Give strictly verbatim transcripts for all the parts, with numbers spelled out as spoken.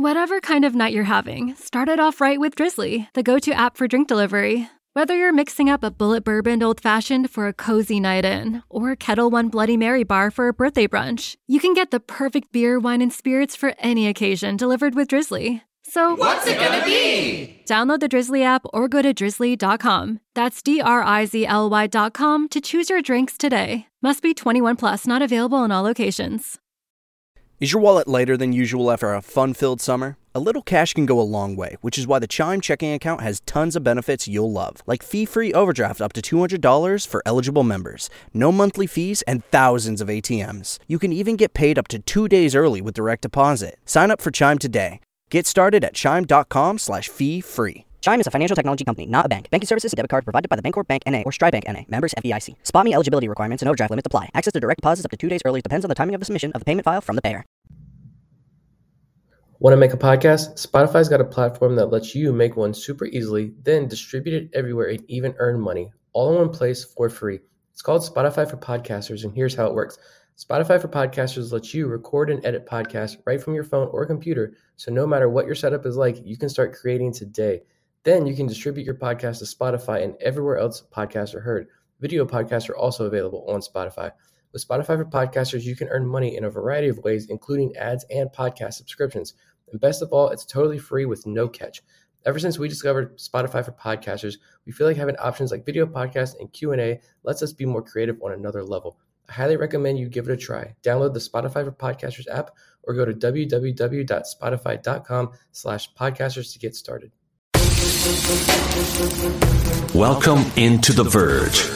Whatever kind of night you're having, start it off right with Drizly, the go-to app for drink delivery. Whether you're mixing up a bullet bourbon old-fashioned for a cozy night in, or a Kettle One Bloody Mary bar for a birthday brunch, you can get the perfect beer, wine, and spirits for any occasion delivered with Drizly. So, what's it gonna be? Download the Drizly app or go to drizzly dot com. That's D R I Z L Y dot com to choose your drinks today. Must be twenty-one plus, not available in all locations. Is your wallet lighter than usual after a fun-filled summer? A little cash can go a long way, which is why the Chime checking account has tons of benefits you'll love, like fee-free overdraft up to two hundred dollars for eligible members, no monthly fees, and thousands of A T Ms. You can even get paid up to two days early with direct deposit. Sign up for Chime today. Get started at chime.com slash fee free. Chime is a financial technology company, not a bank. Banking services and debit card provided by the Bancorp Bank N A or Stride Bank N A. Members F D I C. Spot me eligibility requirements and overdraft limits apply. Access to direct deposits up to two days early depends on the timing of the submission of the payment file from the payer. Want to make a podcast? Spotify's got a platform that lets you make one super easily, then distribute it everywhere and even earn money, all in one place for free. It's called Spotify for Podcasters, and here's how it works. Spotify for Podcasters lets you record and edit podcasts right from your phone or computer, so no matter what your setup is like, you can start creating today. Then you can distribute your podcast to Spotify and everywhere else podcasts are heard. Video podcasts are also available on Spotify. With Spotify for Podcasters, you can earn money in a variety of ways, including ads and podcast subscriptions. And best of all, it's totally free with no catch. Ever since we discovered Spotify for Podcasters, we feel like having options like video podcasts and Q and A lets us be more creative on another level. I highly recommend you give it a try. Download the Spotify for Podcasters app or go to www.spotify.com slash podcasters to get started. Welcome into The Verge,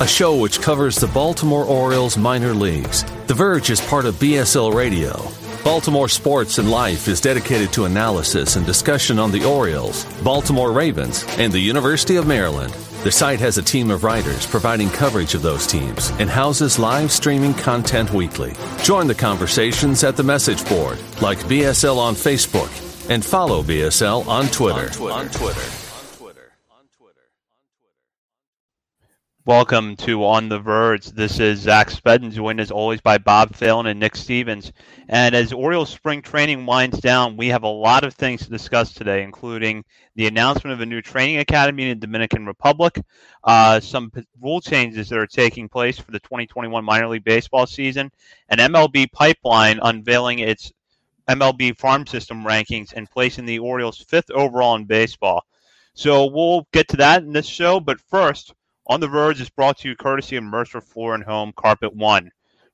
a show which covers the Baltimore Orioles minor leagues. The Verge is part of B S L Radio. Baltimore Sports and Life is dedicated to analysis and discussion on the Orioles, Baltimore Ravens, and the University of Maryland. The site has a team of writers providing coverage of those teams and houses live streaming content weekly. Join the conversations at the message board, like B S L on Facebook, and follow B S L on Twitter. On Twitter. On Twitter. Welcome to On the Verge. This is Zach Spedden, joined as always by Bob Phelan and Nick Stevens. And as Orioles spring training winds down, we have a lot of things to discuss today, including the announcement of a new training academy in the Dominican Republic, uh, some p- rule changes that are taking place for the twenty twenty-one minor league baseball season, and M L B Pipeline unveiling its M L B farm system rankings and placing the Orioles fifth overall in baseball. So we'll get to that in this show, but first, On the Verge is brought to you courtesy of Mercer Floor and Home Carpet One.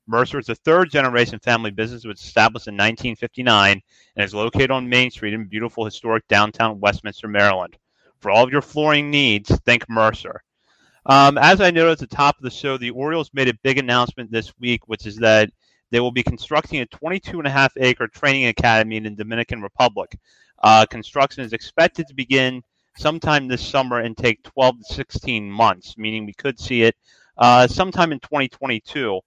Mercer is a third-generation family business which was established in nineteen fifty-nine and is located on Main Street in beautiful historic downtown Westminster, Maryland. For all of your flooring needs, think Mercer. Um, as I noted at the top of the show, the Orioles made a big announcement this week, which is that they will be constructing a twenty-two and a half acre training academy in the Dominican Republic. Uh, construction is expected to begin sometime this summer and take twelve to sixteen months, meaning we could see it uh, sometime in twenty twenty-two.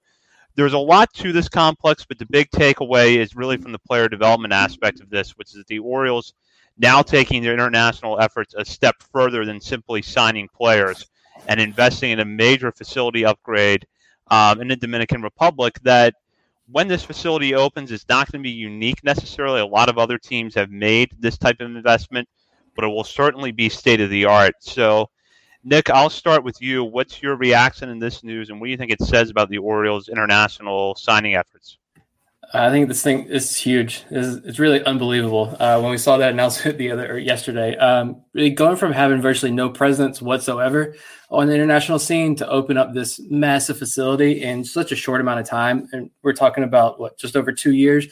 There's a lot to this complex, but the big takeaway is really from the player development aspect of this, which is the Orioles now taking their international efforts a step further than simply signing players and investing in a major facility upgrade um, in the Dominican Republic that, when this facility opens, is not going to be unique necessarily. A lot of other teams have made this type of investment, but it will certainly be state-of-the-art. So, Nick, I'll start with you. What's your reaction in this news, and what do you think it says about the Orioles' international signing efforts? I think this thing is huge. It's, it's really unbelievable. Uh, when we saw that announcement the other or yesterday, um, really going from having virtually no presence whatsoever on the international scene to open up this massive facility in such a short amount of time, and we're talking about, what, just over two years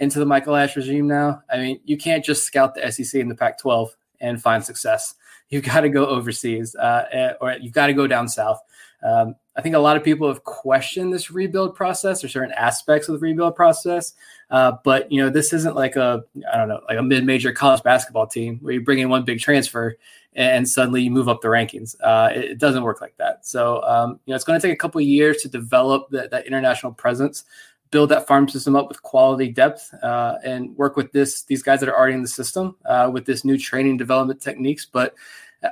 into the Mike Elias regime now. I mean, you can't just scout the S E C and the Pac twelve and find success. You've got to go overseas, uh, or you've got to go down south. Um, I think a lot of people have questioned this rebuild process or certain aspects of the rebuild process. Uh, but, you know, this isn't like a, I don't know, like a mid-major college basketball team where you bring in one big transfer and suddenly you move up the rankings. Uh, it, it doesn't work like that. So, um, you know, it's going to take a couple of years to develop that, that international presence, build that farm system up with quality depth, uh, and work with this these guys that are already in the system uh, with this new training development techniques. But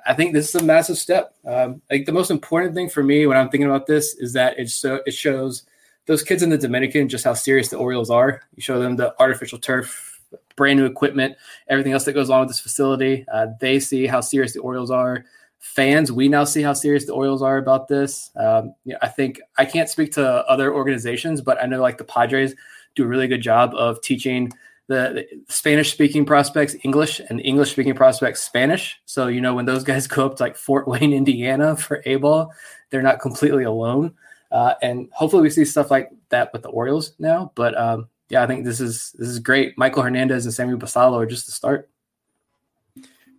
I think this is a massive step. Um, like the most important thing for me when I'm thinking about this is that it so it shows those kids in the Dominican just how serious the Orioles are. You show them the artificial turf brand new equipment, everything else that goes along with this facility. Uh, they see how serious the Orioles are. Fans, we now see how serious the Orioles are about this. Um, you know, I think I can't speak to other organizations, but I know like the Padres do a really good job of teaching the, the Spanish-speaking prospects English and English-speaking prospects Spanish. So, you know, when those guys go up to like Fort Wayne, Indiana for A-ball, they're not completely alone. Uh, and hopefully we see stuff like that with the Orioles now. But um, yeah, I think this is this is great. Michael Hernandez and Sammy Bassalo are just the start.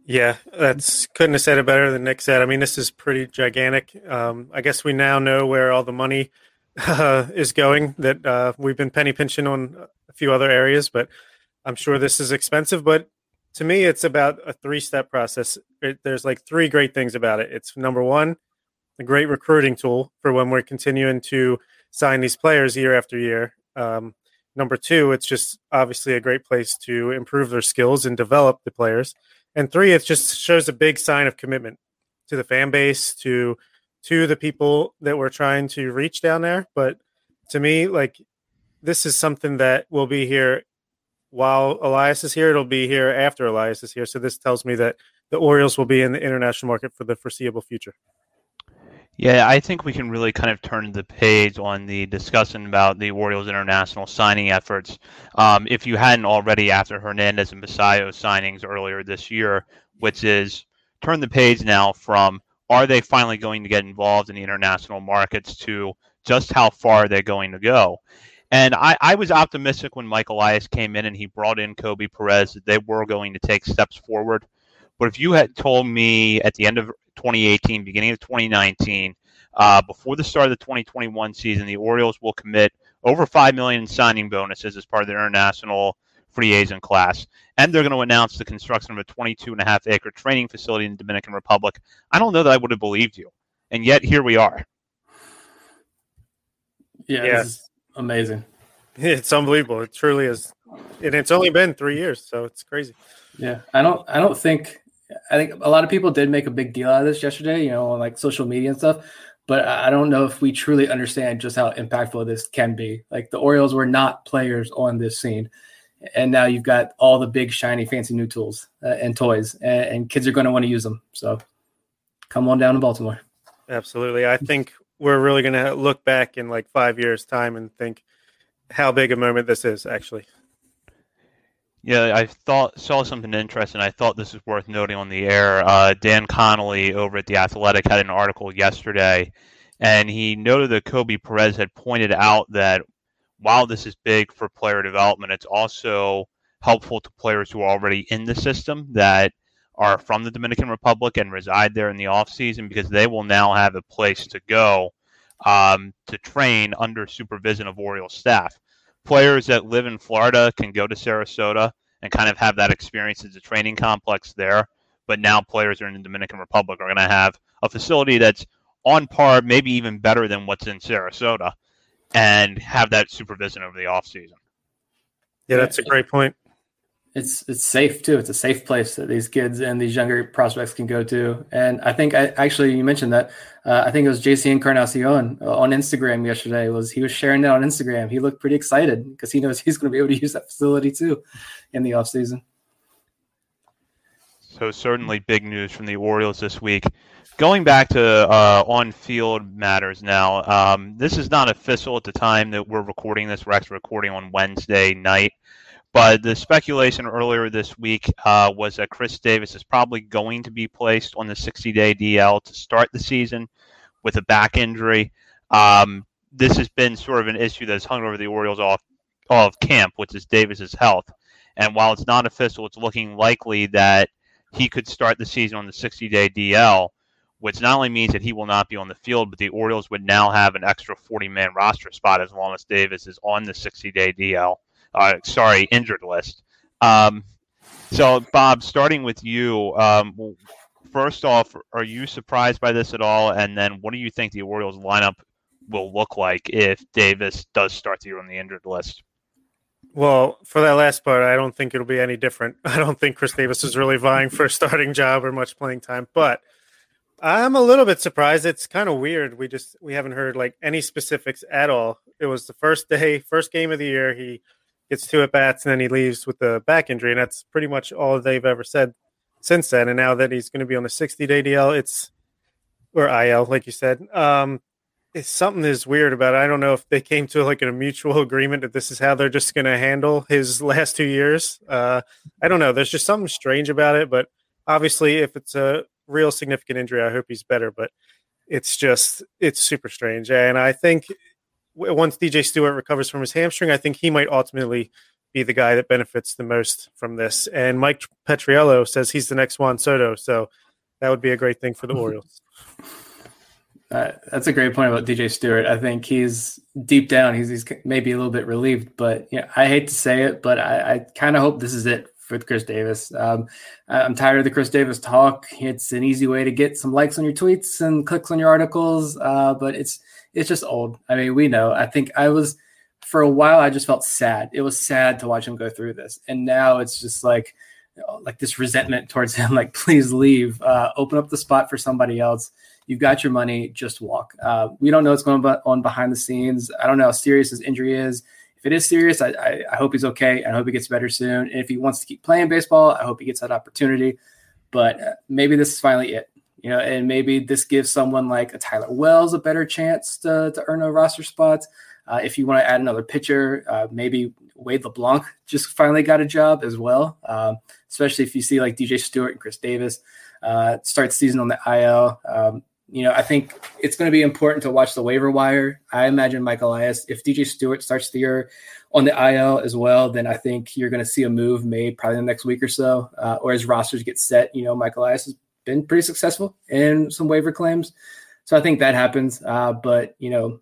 Yeah, that's couldn't have said it better than Nick said. I mean, this is pretty gigantic. Um, I guess we now know where all the money uh, is going. That uh, we've been penny pinching on a few other areas, but I'm sure this is expensive. But to me, it's about a three-step process. It, there's like three great things about it. It's number one, a great recruiting tool for when we're continuing to sign these players year after year. Um, number two, it's just obviously a great place to improve their skills and develop the players. And three, it just shows a big sign of commitment to the fan base, to to the people that we're trying to reach down there. But to me, like, this is something that will be here while Elias is here. It'll be here after Elias is here. So this tells me that the Orioles will be in the international market for the foreseeable future. Yeah, I think we can really kind of turn the page on the discussion about the Orioles' international signing efforts. Um, if you hadn't already, after Hernandez and Basayo signings earlier this year, which is turn the page now from are they finally going to get involved in the international markets to just how far are they going to go? And I, I was optimistic when Mike Elias came in and he brought in Koby Perez that they were going to take steps forward. But if you had told me at the end of twenty eighteen, beginning of twenty nineteen, uh, before the start of the twenty twenty-one season, the Orioles will commit over five million dollars in signing bonuses as part of their international free agent class, and they're going to announce the construction of a twenty-two and a half acre training facility in the Dominican Republic, I don't know that I would have believed you. And yet, here we are. Yeah, yeah. This is amazing. It's unbelievable. It truly is. And it's only been three years, so it's crazy. Yeah, I don't. I don't think... I think a lot of people did make a big deal out of this yesterday, you know, on like social media and stuff, but I don't know if we truly understand just how impactful this can be. Like the Orioles were not players on this scene, and now you've got all the big, shiny, fancy new tools uh, and toys, and, and kids are going to want to use them. So come on down to Baltimore. Absolutely. I think we're really going to look back in like five years' time and think how big a moment this is actually. Yeah, I thought saw something interesting. I thought this is worth noting on the air. Uh, Dan Connolly over at The Athletic had an article yesterday, and he noted that Koby Perez had pointed out that while this is big for player development, it's also helpful to players who are already in the system that are from the Dominican Republic and reside there in the offseason because they will now have a place to go um, to train under supervision of Orioles staff. Players that live in Florida can go to Sarasota and kind of have that experience at the training complex there. But now players who are in the Dominican Republic are going to have a facility that's on par, maybe even better than what's in Sarasota, and have that supervision over the offseason. Yeah, that's a great point. It's it's safe, too. It's a safe place that these kids and these younger prospects can go to. And I think I actually you mentioned that. Uh, I think it was J C Encarnacion on Instagram yesterday. Was he was sharing that on Instagram. He looked pretty excited because he knows he's going to be able to use that facility, too, in the offseason. So certainly big news from the Orioles this week. Going back to uh, on-field matters now, um, this is not official at the time that we're recording this. We're actually recording on Wednesday night. But the speculation earlier this week uh, was that Chris Davis is probably going to be placed on the sixty-day D L to start the season with a back injury. Um, this has been sort of an issue that has hung over the Orioles all, all of camp, which is Davis's health. And while it's not official, it's looking likely that he could start the season on the sixty-day D L, which not only means that he will not be on the field, but the Orioles would now have an extra forty-man roster spot as long as Davis is on the sixty-day D L. Uh, sorry, injured list. Um, so, Bob, starting with you, um, first off, are you surprised by this at all? And then what do you think the Orioles lineup will look like if Davis does start the year on the injured list? Well, for that last part, I don't think it'll be any different. I don't think Chris Davis is really vying for a starting job or much playing time, but I'm a little bit surprised. It's kind of weird. We just we haven't heard like any specifics at all. It was the first day, first game of the year. He gets two at-bats, and then he leaves with the back injury. And that's pretty much all they've ever said since then. And now that he's going to be on the sixty-day D L, it's – or I L, like you said. Um, it's, something is weird about it. I don't know if they came to like a mutual agreement that this is how they're just going to handle his last two years. Uh, I don't know. There's just something strange about it. But obviously, if it's a real significant injury, I hope he's better. But it's just – it's super strange. And I think – once D J Stewart recovers from his hamstring, I think he might ultimately be the guy that benefits the most from this. And Mike Petriello says he's the next Juan Soto, so that would be a great thing for the Orioles. Uh, that's a great point about D J Stewart. I think he's deep down, he's, he's maybe a little bit relieved, but yeah, you know, I hate to say it, but I, I kind of hope this is it with Chris Davis. Um, I'm tired of the Chris Davis talk. It's an easy way to get some likes on your tweets and clicks on your articles, uh, but it's, It's just old. I mean, we know. I think I was, for a while, I just felt sad. It was sad to watch him go through this. And now it's just like, like this resentment towards him, like, please leave, uh, open up the spot for somebody else. You've got your money, just walk. Uh, we don't know what's going on behind the scenes. I don't know how serious his injury is. If it is serious, I, I, I hope he's okay. I hope he gets better soon. And if he wants to keep playing baseball, I hope he gets that opportunity. But maybe this is finally it. You know, and maybe this gives someone like a Tyler Wells a better chance to, to earn a roster spot. Uh, if you want to add another pitcher, uh, maybe Wade LeBlanc just finally got a job as well, um, especially if you see like D J Stewart and Chris Davis uh, start season on the I L. Um, you know, I think it's going to be important to watch the waiver wire. I imagine Mike Elias, if D J Stewart starts the year on the I L as well, then I think you're going to see a move made probably in the next week or so, uh, or as rosters get set. You know, Mike Elias is been pretty successful in some waiver claims. So I think that happens. Uh, but, you know,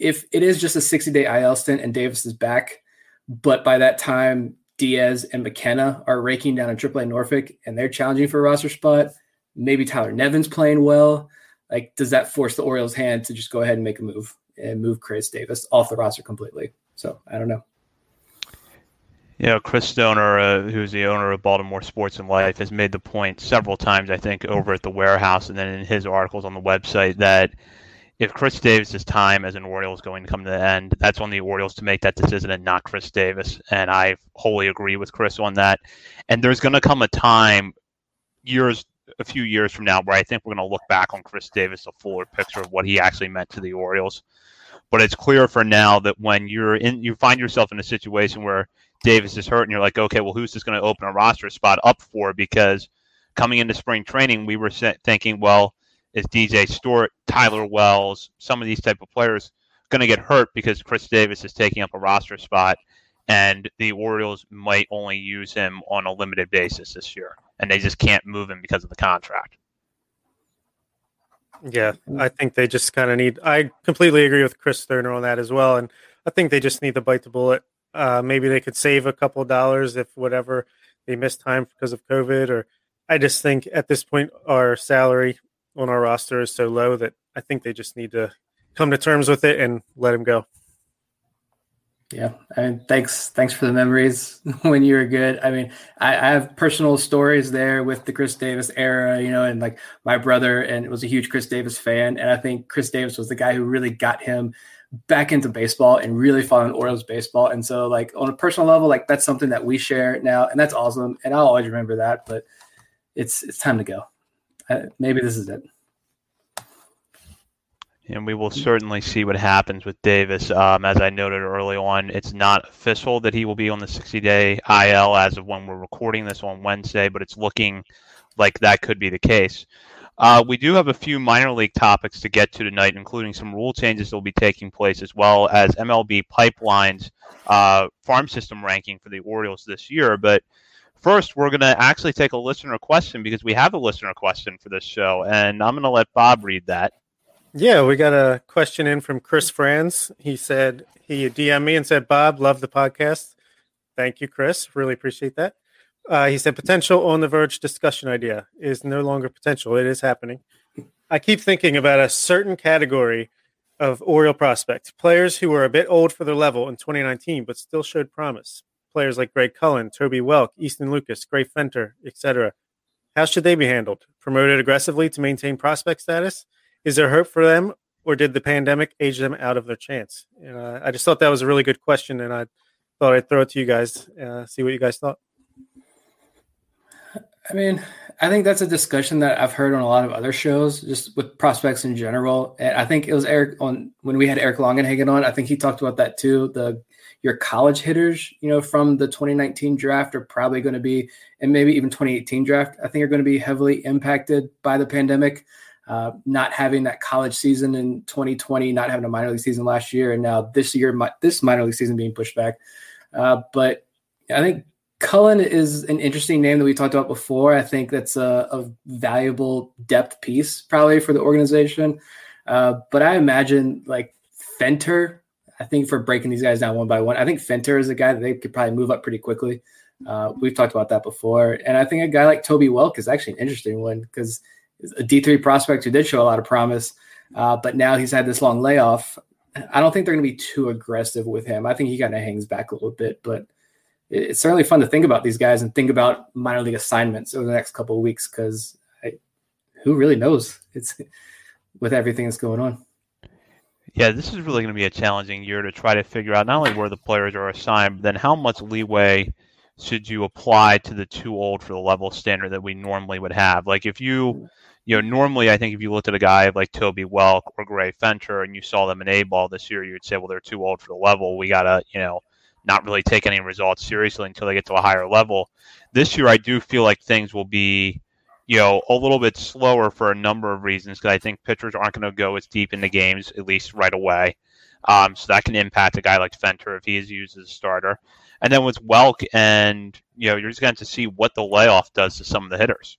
if it is just a sixty-day I L stint and Davis is back, but by that time Diaz and McKenna are raking down in triple A Norfolk and they're challenging for a roster spot, maybe Tyler Nevin's playing well. Like, does that force the Orioles' hand to just go ahead and make a move and move Chris Davis off the roster completely? So I don't know. You know, Chris Stoner, uh, who's the owner of Baltimore Sports and Life, has made the point several times, I think, over at the warehouse and then in his articles on the website that if Chris Davis's time as an Oriole is going to come to the end, that's on the Orioles to make that decision and not Chris Davis. And I wholly agree with Chris on that. And there's going to come a time, years, a few years from now, where I think we're going to look back on Chris Davis, a fuller picture of what he actually meant to the Orioles. But it's clear for now that when you're in, you find yourself in a situation where Davis is hurt and you're like, okay, well, who's this going to open a roster spot up for? Because coming into spring training, we were thinking, well, is D J Stewart, Tyler Wells, some of these type of players going to get hurt because Chris Davis is taking up a roster spot and the Orioles might only use him on a limited basis this year and they just can't move him because of the contract. Yeah, I think they just kind of need – I completely agree with Chris Sterner on that as well, and I think they just need to bite the bullet. Uh, maybe they could save a couple dollars if whatever they missed time because of COVID, or I just think at this point our salary on our roster is so low that I think they just need to come to terms with it and let him go. Yeah, I mean, thanks, thanks for the memories when you were good. I mean, I, I have personal stories there with the Chris Davis era, you know, and like my brother and was a huge Chris Davis fan. And I think Chris Davis was the guy who really got him back into baseball and really following Orioles baseball. And so like on a personal level, like that's something that we share now and that's awesome. And I'll always remember that, but it's, it's time to go. Uh, maybe this is it. And we will certainly see what happens with Davis. Um, as I noted early on, it's not official that he will be on the sixty-day I L as of when we're recording this on Wednesday, but it's looking like that could be the case. Uh, we do have a few minor league topics to get to tonight, including some rule changes that will be taking place, as well as M L B Pipeline's uh, farm system ranking for the Orioles this year. But first, we're going to actually take a listener question because we have a listener question for this show, and I'm going to let Bob read that. Yeah, we got a question in from Chris Franz. He said, he D M'd me and said, Bob, love the podcast. Thank you, Chris. Really appreciate that. Uh, he said, potential on the verge discussion idea is no longer potential. It is happening. I keep thinking about a certain category of Oriole prospects, players who were a bit old for their level in twenty nineteen, but still showed promise. Players like Greg Cullen, Toby Welk, Easton Lucas, Gray Fenter, et cetera. How should they be handled? Promoted aggressively to maintain prospect status? Is there hope for them, or did the pandemic age them out of their chance? And uh, I just thought that was a really good question, and I'd thought I'd throw it to you guys, uh, see what you guys thought. I mean, I think that's a discussion that I've heard on a lot of other shows, just with prospects in general. And I think it was Eric on when we had Eric Longenhagen on. I think he talked about that too. The your college hitters, you know, from the twenty nineteen draft are probably going to be, and maybe even twenty eighteen draft, I think are going to be heavily impacted by the pandemic. Uh, not having that college season in twenty twenty, not having a minor league season last year, and now this year, my, this minor league season being pushed back. Uh, but I think Cullen is an interesting name that we talked about before. I think that's a, a valuable depth piece probably for the organization. Uh, but I imagine like Fenter, I think for breaking these guys down one by one, I think Fenter is a guy that they could probably move up pretty quickly. Uh, we've talked about that before. And I think a guy like Toby Welk is actually an interesting one because a D three prospect who did show a lot of promise, uh, but now he's had this long layoff. I don't think they're going to be too aggressive with him. I think he kind of hangs back a little bit, but it's certainly fun to think about these guys and think about minor league assignments over the next couple of weeks because who really knows? It's with everything that's going on. Yeah, this is really going to be a challenging year to try to figure out not only where the players are assigned, but then how much leeway should you apply to the too old for the level standard that we normally would have? Like if you, you know, normally I think if you looked at a guy like Toby Welk or Gray Fenter and you saw them in A-ball this year, you'd say, well, they're too old for the level. We got to, you know, not really take any results seriously until they get to a higher level. This year, I do feel like things will be, you know, a little bit slower for a number of reasons because I think pitchers aren't going to go as deep into games, at least right away. Um, so that can impact a guy like Fenter if he is used as a starter. And then with Welk and, you know, you're just going to see what the layoff does to some of the hitters.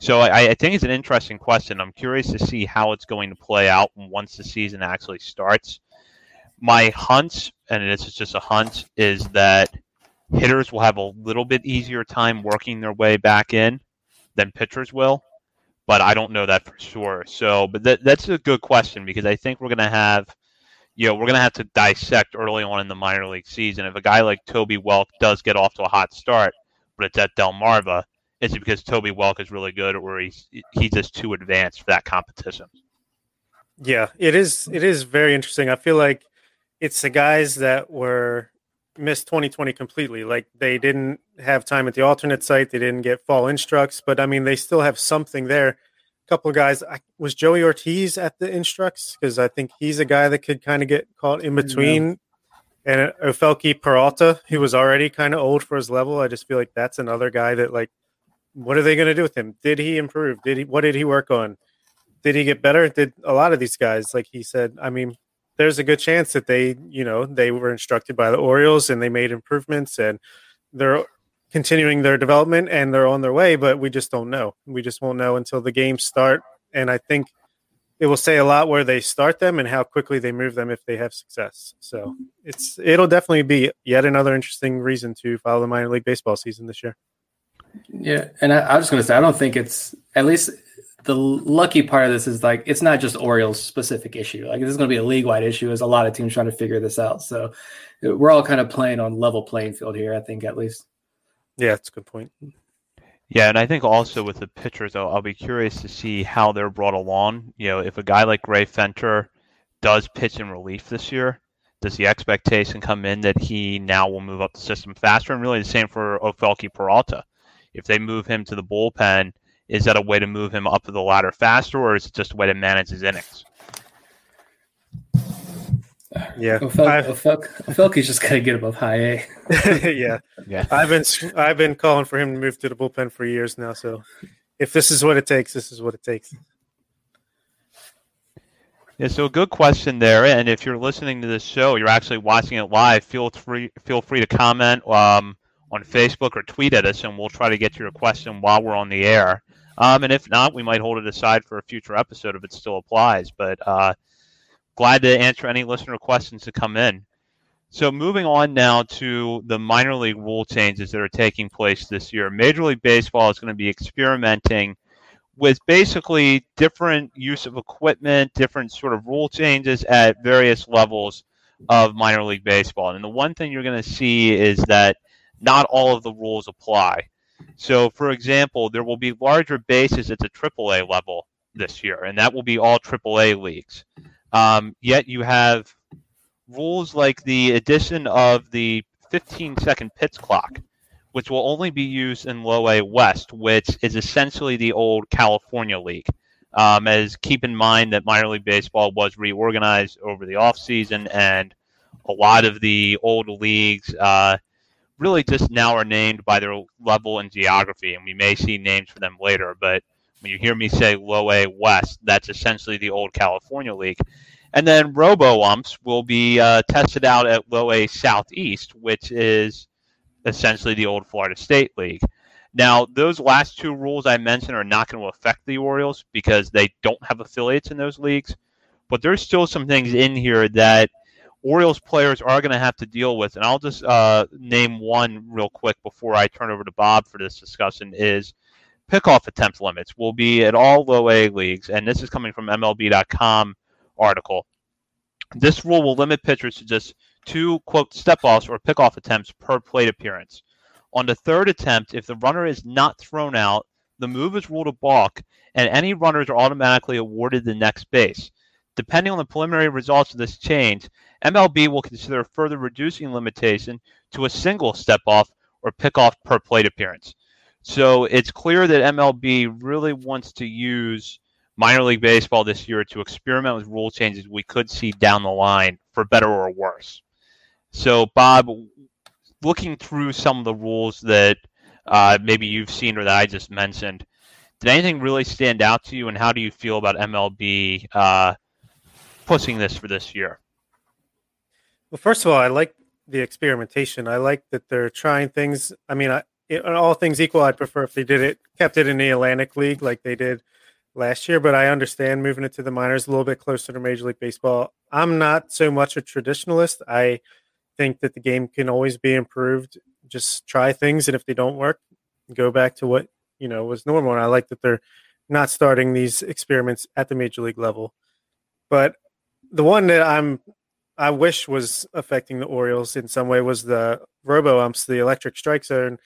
So I, I think it's an interesting question. I'm curious to see how it's going to play out once the season actually starts. My hunch, and this is just a hunch, is that hitters will have a little bit easier time working their way back in than pitchers will, but I don't know that for sure. So, but that, that's a good question because I think we're going to have, you know, we're going to have to dissect early on in the minor league season. If a guy like Toby Welk does get off to a hot start, but it's at Delmarva, is it because Toby Welk is really good or he's, he's just too advanced for that competition? Yeah, it is. It is very interesting. I feel like it's the guys that were missed twenty twenty completely. Like they didn't have time at the alternate site. They didn't get fall instructs, but I mean, they still have something there. A couple of guys, I, was Joey Ortiz at the instructs? Cause I think he's a guy that could kind of get caught in between. Yeah. And Ofelky Peralta, who was already kind of old for his level. I just feel like that's another guy that like, what are they going to do with him? Did he improve? Did he, what did he work on? Did he get better? Did a lot of these guys, like he said, I mean, there's a good chance that they, you know, they were instructed by the Orioles and they made improvements and they're continuing their development and they're on their way, but we just don't know. We just won't know until the games start. And I think it will say a lot where they start them and how quickly they move them if they have success. So it's, it'll definitely be yet another interesting reason to follow the minor league baseball season this year. Yeah. And I, I was going to say, I don't think it's at least the lucky part of this is like, it's not just Orioles specific issue. Like this is going to be a league wide issue as a lot of teams trying to figure this out. So we're all kind of playing on level playing field here, I think at least. Yeah, that's a good point. Yeah. And I think also with the pitchers, I'll, I'll be curious to see how they're brought along. You know, if a guy like Gray Fenter does pitch in relief this year, does the expectation come in that he now will move up the system faster? And really the same for Ofelky Peralta. If they move him to the bullpen, is that a way to move him up the ladder faster, or is it just a way to manage his innings? Yeah, Ofelky's just gotta get above high A. yeah, yeah. I've been I've been calling for him to move to the bullpen for years now. So, if this is what it takes, this is what it takes. Yeah, so a good question there. And if you're listening to this show, you're actually watching it live. Feel free feel free to comment um, on Facebook or tweet at us, and we'll try to get to your question while we're on the air. Um, and if not, we might hold it aside for a future episode if it still applies. But uh, glad to answer any listener questions that come in. So moving on now to the minor league rule changes that are taking place this year. Major League Baseball is going to be experimenting with basically different use of equipment, different sort of rule changes at various levels of minor league baseball. And the one thing you're going to see is that not all of the rules apply. So, for example, there will be larger bases at the triple A level this year, and that will be all triple A leagues. Um, yet you have rules like the addition of the fifteen second pitch clock, which will only be used in Low A West, which is essentially the old California League. Um, as keep in mind that minor league baseball was reorganized over the offseason, and a lot of the old leagues uh, really just now are named by their level and geography, and we may see names for them later. But when you hear me say Low A West, that's essentially the old California League. And then Robo-umps will be uh, tested out at Low A Southeast, which is essentially the old Florida State League. Now, those last two rules I mentioned are not going to affect the Orioles because they don't have affiliates in those leagues. But there's still some things in here that Orioles players are going to have to deal with. And I'll just uh, name one real quick before I turn over to Bob for this discussion is pickoff attempt limits will be at all Low A leagues. And this is coming from M L B dot com article. This rule will limit pitchers to just two, quote, step-offs or pickoff attempts per plate appearance. On the third attempt, if the runner is not thrown out, the move is ruled a balk, and any runners are automatically awarded the next base. Depending on the preliminary results of this change, M L B will consider further reducing limitation to a single step-off or pickoff per plate appearance. So it's clear that M L B really wants to use minor league baseball this year to experiment with rule changes we could see down the line, for better or worse. So, Bob, looking through some of the rules that uh, maybe you've seen or that I just mentioned, did anything really stand out to you, and how do you feel about M L B uh, pushing this for this year? Well, first of all, I like the experimentation. I like that they're trying things. I mean, I, it, all things equal, I'd prefer if they did it, kept it in the Atlantic League like they did last year, but I understand moving it to the minors a little bit closer to Major League Baseball. I'm not so much a traditionalist. I think that the game can always be improved. Just try things, and if they don't work, go back to what you know was normal. And I like that they're not starting these experiments at the major league level. But the one that I'm I wish was affecting the Orioles in some way was the robo-umps, the electric strike zone.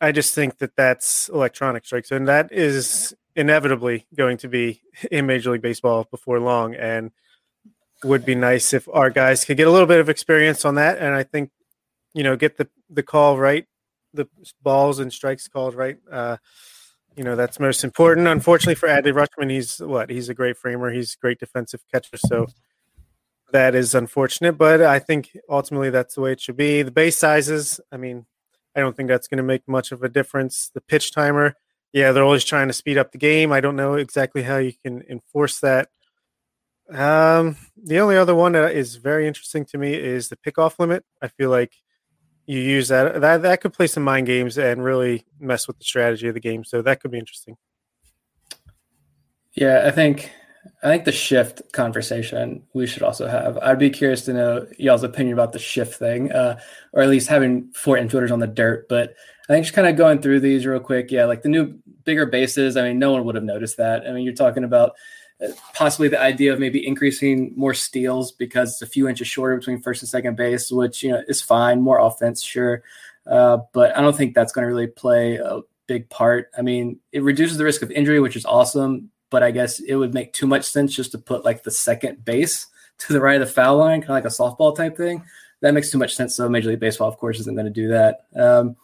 I just think that that's electronic strike zone. That is inevitably going to be in Major League Baseball before long, and would be nice if our guys could get a little bit of experience on that. And I think, you know, get the, the call right, the balls and strikes called right. Uh, you know, that's most important. Unfortunately for Adley Rutschman, he's what? He's a great framer. He's a great defensive catcher. So that is unfortunate, but I think ultimately that's the way it should be. The base sizes, I mean, I don't think that's going to make much of a difference. The pitch timer, yeah, they're always trying to speed up the game. I don't know exactly how you can enforce that. Um, the only other one that is very interesting to me is the pickoff limit. I feel like you use that, that, that could play some mind games and really mess with the strategy of the game. So that could be interesting. Yeah, I think, I think the shift conversation we should also have. I'd be curious to know y'all's opinion about the shift thing, uh, or at least having four infielders on the dirt. But I think just kind of going through these real quick. Yeah. Like the new bigger bases. I mean, no one would have noticed that. I mean, you're talking about possibly the idea of maybe increasing more steals because it's a few inches shorter between first and second base, which, you know, is fine. More offense, sure. Uh, but I don't think that's going to really play a big part. I mean, it reduces the risk of injury, which is awesome, but I guess it would make too much sense just to put like the second base to the right of the foul line, kind of like a softball type thing. That makes too much sense. So Major League Baseball, of course, isn't going to do that. Um,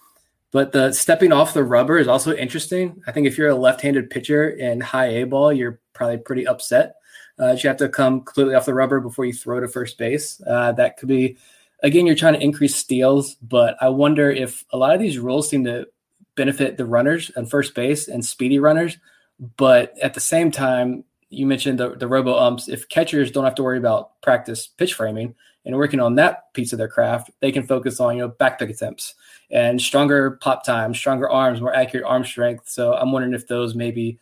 But the stepping off the rubber is also interesting. I think if you're a left-handed pitcher in high A ball, you're probably pretty upset. Uh, you have to come completely off the rubber before you throw to first base. Uh, that could be, again, you're trying to increase steals, but I wonder if a lot of these rules seem to benefit the runners on first base and speedy runners. But at the same time, you mentioned the, the robo-umps. If catchers don't have to worry about practice pitch framing and working on that piece of their craft, they can focus on, you know, back pick attempts and stronger pop times, stronger arms, more accurate arm strength. So I'm wondering if those maybe,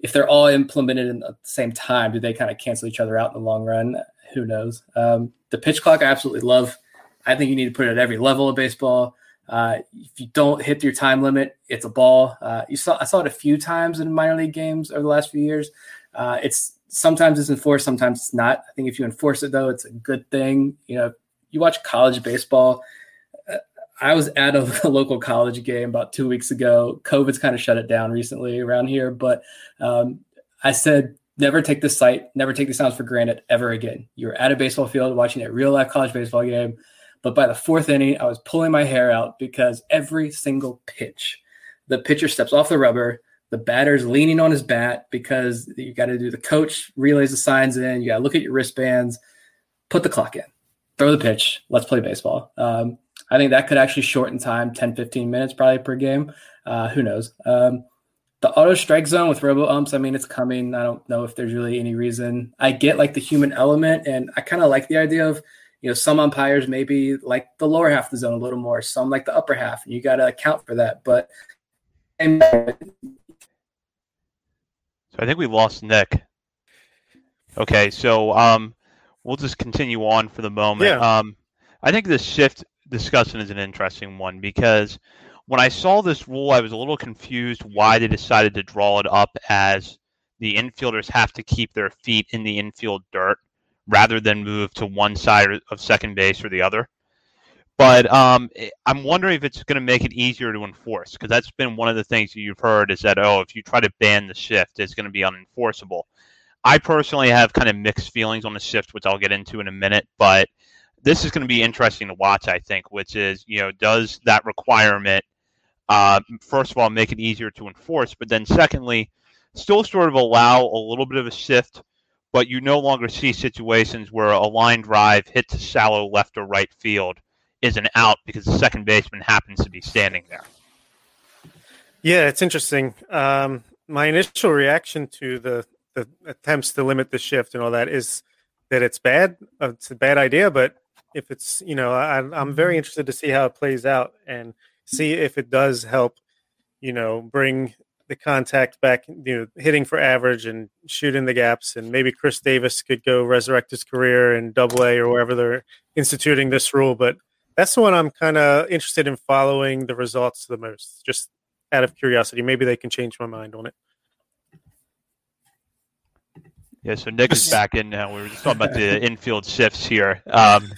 if they're all implemented at the same time, do they kind of cancel each other out in the long run? Who knows? Um, the pitch clock, I absolutely love. I think you need to put it at every level of baseball. Uh, if you don't hit your time limit, it's a ball. Uh, you saw I saw it a few times in minor league games over the last few years. Uh, it's sometimes it's enforced, sometimes it's not. I think if you enforce it, though, it's a good thing. You know, you watch college baseball. Uh, I was at a local college game about two weeks ago. COVID's kind of shut it down recently around here, but um, I said, never take this sight, never take these sounds for granted ever again. You're at a baseball field watching a real life college baseball game. But by the fourth inning, I was pulling my hair out because every single pitch, the pitcher steps off the rubber, the batter's leaning on his bat because you got to do the coach relays the signs in. You got to look at your wristbands, put the clock in, throw the pitch. Let's play baseball. Um, I think that could actually shorten time, ten, fifteen minutes probably per game. Uh, who knows? Um, the auto strike zone with robo umps, I mean, it's coming. I don't know if there's really any reason. I get like the human element, and I kind of like the idea of, you know, some umpires maybe like the lower half of the zone a little more, some like the upper half, and you got to account for that. But and, so I think we lost Nick. Okay, so um, we'll just continue on for the moment. Yeah. Um, I think this shift discussion is an interesting one because when I saw this rule, I was a little confused why they decided to draw it up as the infielders have to keep their feet in the infield dirt rather than move to one side of second base or the other. But um, I'm wondering if it's going to make it easier to enforce, because that's been one of the things that you've heard is that, oh, if you try to ban the shift, it's going to be unenforceable. I personally have kind of mixed feelings on the shift, which I'll get into in a minute, but this is going to be interesting to watch, I think, which is, you know, does that requirement, uh, first of all, make it easier to enforce, but then secondly, still sort of allow a little bit of a shift, but you no longer see situations where a line drive hits a shallow left or right field is an out because the second baseman happens to be standing there. Yeah, it's interesting. Um, my initial reaction to the, the attempts to limit the shift and all that is that it's bad. Uh, it's a bad idea, but if it's, you know, I, I'm very interested to see how it plays out and see if it does help, you know, bring the contact back, you know, hitting for average and shooting the gaps. And maybe Chris Davis could go resurrect his career in Double A or wherever they're instituting this rule. But that's the one I'm kind of interested in following the results the most, just out of curiosity. Maybe they can change my mind on it. Yeah, so Nick is back in now. We were just talking about the infield shifts here um,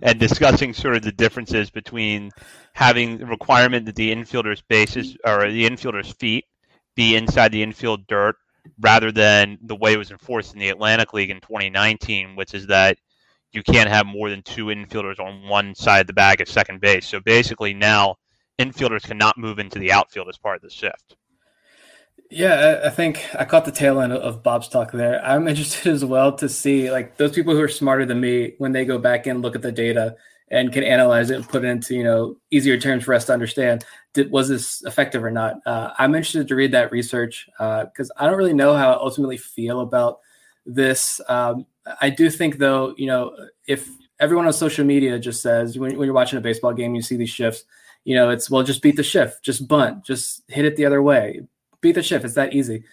and discussing sort of the differences between having the requirement that the infielder's bases or the infielder's feet be inside the infield dirt rather than the way it was enforced in the Atlantic League in twenty nineteen, which is that you can't have more than two infielders on one side of the bag at second base. So basically now infielders cannot move into the outfield as part of the shift. Yeah, I think I caught the tail end of Bob's talk there. I'm interested as well to see like those people who are smarter than me when they go back and look at the data and can analyze it and put it into, you know, easier terms for us to understand. Did, was this effective or not? Uh, I'm interested to read that research because uh, I don't really know how I ultimately feel about this. Um, I do think, though, you know, if everyone on social media just says when, when you're watching a baseball game, you see these shifts, you know, it's, well, just beat the shift, just bunt, just hit it the other way, beat the shift. It's that easy.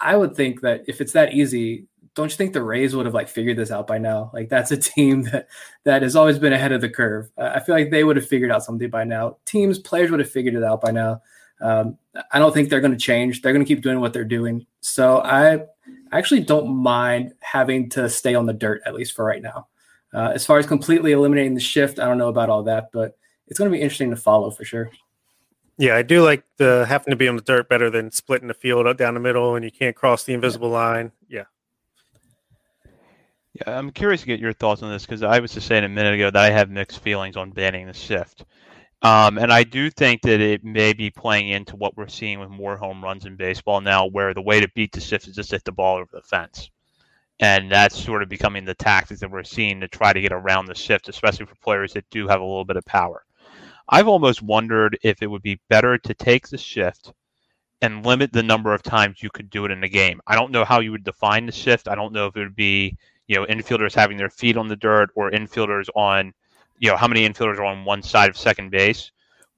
I would think that if it's that easy, don't you think the Rays would have like figured this out by now? Like that's a team that, that has always been ahead of the curve. Uh, I feel like they would have figured out something by now. Teams, players would have figured it out by now. Um, I don't think they're going to change. They're going to keep doing what they're doing. So I actually don't mind having to stay on the dirt, at least for right now. Uh, as far as completely eliminating the shift, I don't know about all that, but it's going to be interesting to follow for sure. Yeah, I do like the having to be on the dirt better than splitting the field up down the middle and you can't cross the invisible line. Yeah. Yeah, I'm curious to get your thoughts on this because I was just saying a minute ago that I have mixed feelings on banning the shift. Um, and I do think that it may be playing into what we're seeing with more home runs in baseball now, where the way to beat the shift is just hit the ball over the fence. And that's sort of becoming the tactic that we're seeing to try to get around the shift, especially for players that do have a little bit of power. I've almost wondered if it would be better to take the shift and limit the number of times you could do it in a game. I don't know how you would define the shift. I don't know if it would be, you know, infielders having their feet on the dirt or infielders on, you know, how many infielders are on one side of second base,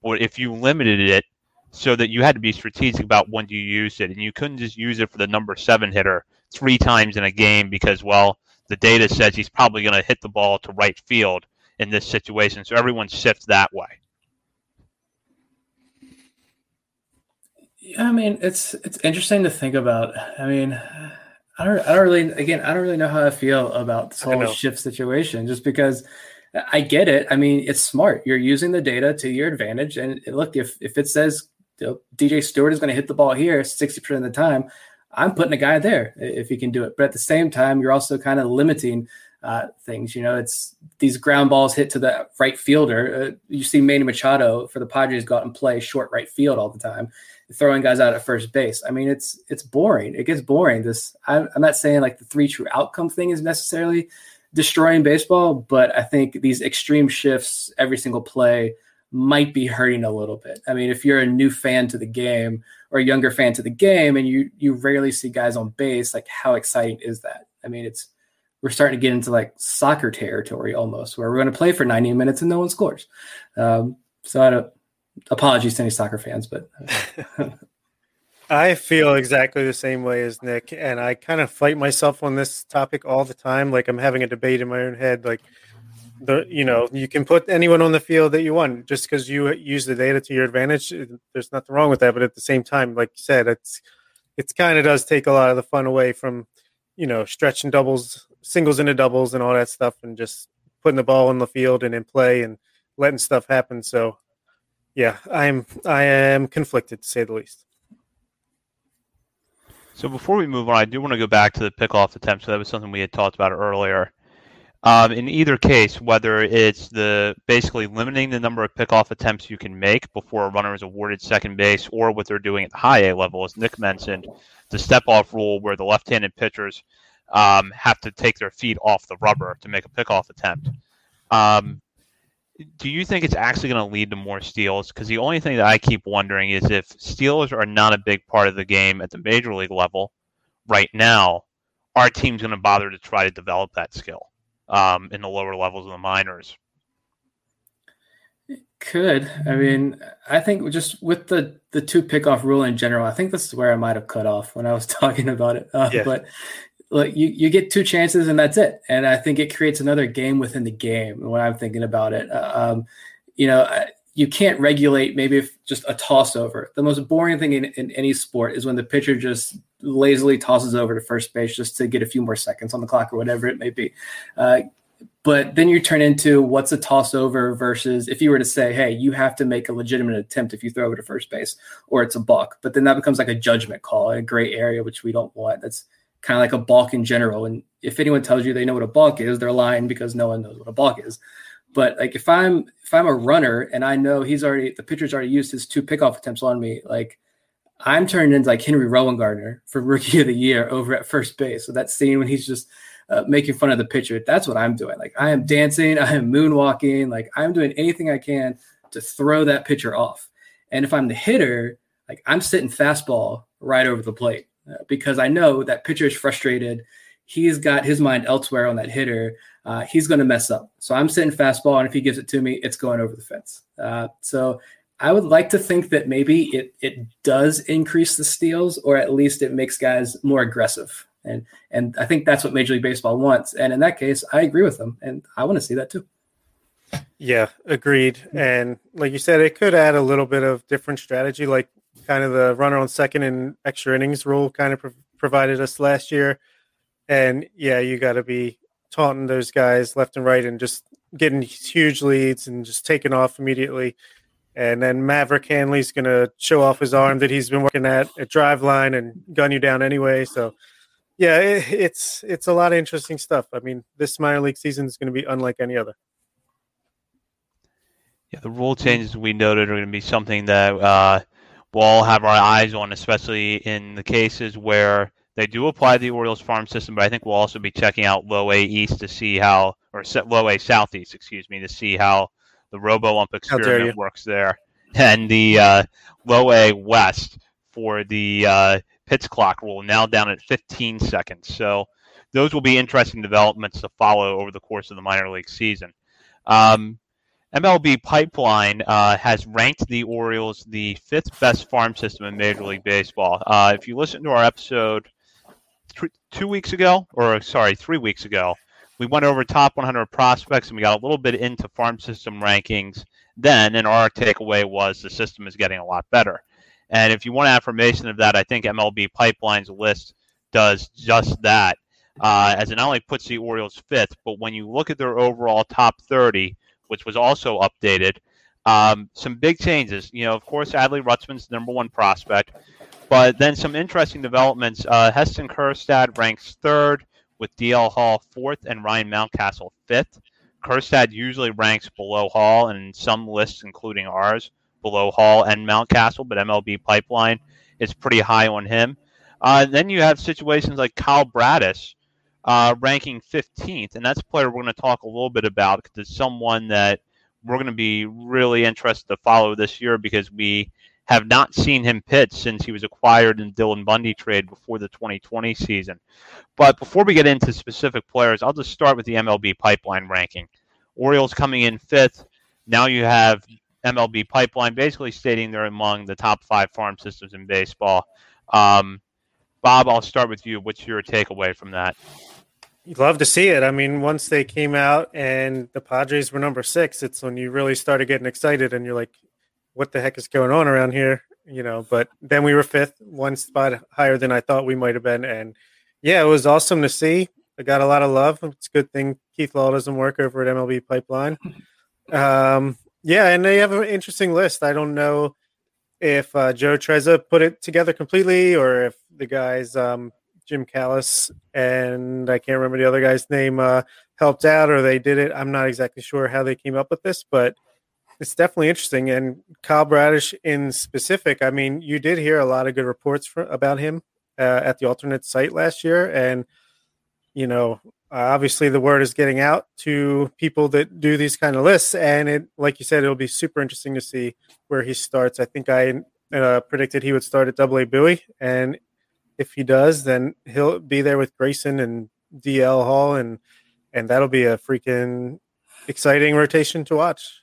or if you limited it so that you had to be strategic about when you used it and you couldn't just use it for the number seven hitter three times in a game because, well, the data says he's probably going to hit the ball to right field in this situation. So everyone shifts that way. Yeah, I mean, it's it's interesting to think about. I mean, I don't, I don't really, again, I don't really know how I feel about this whole shift situation just because I get it. I mean, it's smart. You're using the data to your advantage. And look, if if it says, you know, D J Stewart is going to hit the ball here sixty percent of the time, I'm putting a guy there if he can do it. But at the same time, you're also kind of limiting uh, things. You know, it's these ground balls hit to the right fielder. Uh, you see Manny Machado for the Padres go out and play short right field all the time, throwing guys out at first base. I mean, it's it's boring. It gets boring. This I'm, I'm not saying like the three true outcome thing is necessarily destroying baseball, but I think these extreme shifts every single play might be hurting a little bit. I mean, if you're a new fan to the game or a younger fan to the game and you you rarely see guys on base, like how exciting is that? I mean, it's we're starting to get into like soccer territory almost, where we're going to play for ninety minutes and no one scores. Um, so I don't, apologies to any soccer fans, but uh, I feel exactly the same way as Nick. And I kind of fight myself on this topic all the time. Like I'm having a debate in my own head. Like, the, you know, you can put anyone on the field that you want just because you use the data to your advantage. There's nothing wrong with that. But at the same time, like you said, it's it's kind of does take a lot of the fun away from, you know, stretching doubles, singles into doubles and all that stuff and just putting the ball on the field and in play and letting stuff happen. So, yeah, I'm I am conflicted, to say the least. So before we move on, I do want to go back to the pickoff attempt. So that was something we had talked about earlier. Um, in either case, whether it's the basically limiting the number of pickoff attempts you can make before a runner is awarded second base, or what they're doing at the high A level, as Nick mentioned, the step-off rule where the left-handed pitchers um, have to take their feet off the rubber to make a pickoff attempt. Um, do you think it's actually going to lead to more steals? Because the only thing that I keep wondering is if steals are not a big part of the game at the major league level right now, our team's going to bother to try to develop that skill. Um, in the lower levels of the minors? It could. I mean, I think just with the, the two pickoff rule in general, I think this is where I might have cut off when I was talking about it. Uh, yeah. But like, you, you get two chances and that's it. And I think it creates another game within the game when I'm thinking about it. Um, you know, I, you can't regulate maybe if just a toss over. The most boring thing in, in any sport is when the pitcher just lazily tosses over to first base just to get a few more seconds on the clock or whatever it may be. Uh, but then you turn into what's a toss over versus if you were to say, hey, you have to make a legitimate attempt if you throw over to first base or it's a balk. But then that becomes like a judgment call in a gray area, which we don't want. That's kind of like a balk in general. And if anyone tells you they know what a balk is, they're lying because no one knows what a balk is. But like if I'm if I'm a runner and I know he's already the pitcher's already used his two pickoff attempts on me, like I'm turned into like Henry Rowengartner for Rookie of the Year over at first base. So that scene when he's just uh, making fun of the pitcher, that's what I'm doing. Like I am dancing, I am moonwalking, like I'm doing anything I can to throw that pitcher off. And if I'm the hitter, like I'm sitting fastball right over the plate uh, because I know that pitcher is frustrated. He's got his mind elsewhere on that hitter. Uh, he's going to mess up. So I'm sitting fastball, and if he gives it to me, it's going over the fence. Uh, so I would like to think that maybe it it does increase the steals, or at least it makes guys more aggressive. And and I think that's what Major League Baseball wants. And in that case, I agree with them, and I want to see that too. Yeah, agreed. And like you said, it could add a little bit of different strategy, like kind of the runner on second and extra innings rule kind of pro- provided us last year. And, yeah, you got to be taunting those guys left and right and just getting huge leads and just taking off immediately. And then Maverick Hanley's going to show off his arm that he's been working at at driveline and gun you down anyway. So, yeah, it, it's it's a lot of interesting stuff. I mean, this minor league season is going to be unlike any other. Yeah, the rule changes we noted are going to be something that uh, we'll all have our eyes on, especially in the cases where they do apply the Orioles farm system, but I think we'll also be checking out Low A East to see how, or Low A Southeast, excuse me, to see how the Robo-Ump experiment works there, and the uh, Low A West for the uh, pitch clock rule, now down at fifteen seconds. So those will be interesting developments to follow over the course of the minor league season. Um, M L B Pipeline uh, has ranked the Orioles the fifth best farm system in Major League Baseball. Uh, if you listen to our episode two weeks ago, or sorry, three weeks ago, we went over top one hundred prospects and we got a little bit into farm system rankings then, and our takeaway was the system is getting a lot better. And if you want affirmation of that, I think M L B Pipeline's list does just that, uh, as it not only puts the Orioles fifth, but when you look at their overall top thirty, which was also updated, um, some big changes. You know, of course, Adley Rutschman's number one prospect. But then some interesting developments. Uh, Heston Kjerstad ranks third with D L. Hall fourth and Ryan Mountcastle fifth. Kjerstad usually ranks below Hall, and in some lists, including ours, below Hall and Mountcastle, but M L B Pipeline is pretty high on him. Uh, then you have situations like Kyle Bradish uh, ranking fifteenth, and that's a player we're going to talk a little bit about because it's someone that we're going to be really interested to follow this year because we have not seen him pitch since he was acquired in Dylan Bundy trade before the twenty twenty season. But before we get into specific players, I'll just start with the M L B Pipeline ranking. Orioles coming in fifth. Now you have M L B Pipeline basically stating they're among the top five farm systems in baseball. Um, Bob, I'll start with you. What's your takeaway from that? You'd love to see it. I mean, once they came out and the Padres were number six, it's when you really started getting excited and you're like, what the heck is going on around here? You know, but then we were fifth, one spot higher than I thought we might have been. And yeah, it was awesome to see. I got a lot of love. It's a good thing Keith Law doesn't work over at M L B Pipeline. Um, yeah, and they have an interesting list. I don't know if uh, Joe Trezza put it together completely or if the guys, um, Jim Callis and I can't remember the other guy's name, uh, helped out or they did it. I'm not exactly sure how they came up with this, but it's definitely interesting. And Kyle Bradish in specific, I mean, you did hear a lot of good reports for, about him uh, at the alternate site last year. And, you know, uh, obviously the word is getting out to people that do these kind of lists. And it, like you said, it'll be super interesting to see where he starts. I think I uh, predicted he would start at double A Bowie. And if he does, then he'll be there with Grayson and D L. Hall. And, and that'll be a freaking exciting rotation to watch.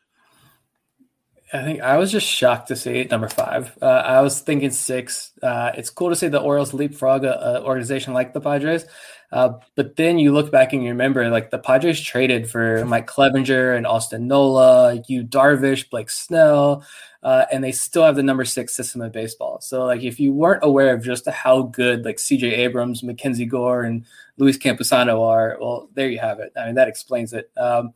I think I was just shocked to see it number five. Uh, I was thinking six. Uh, it's cool to see the Orioles leapfrog an organization like the Padres. Uh, but then you look back and you remember, like, the Padres traded for Mike Clevenger and Austin Nola, Yu Darvish, Blake Snell, uh, and they still have the number six system in baseball. So, like, if you weren't aware of just how good, like, C J Abrams, Mackenzie Gore, and Luis Camposano are, well, there you have it. I mean, that explains it. Um,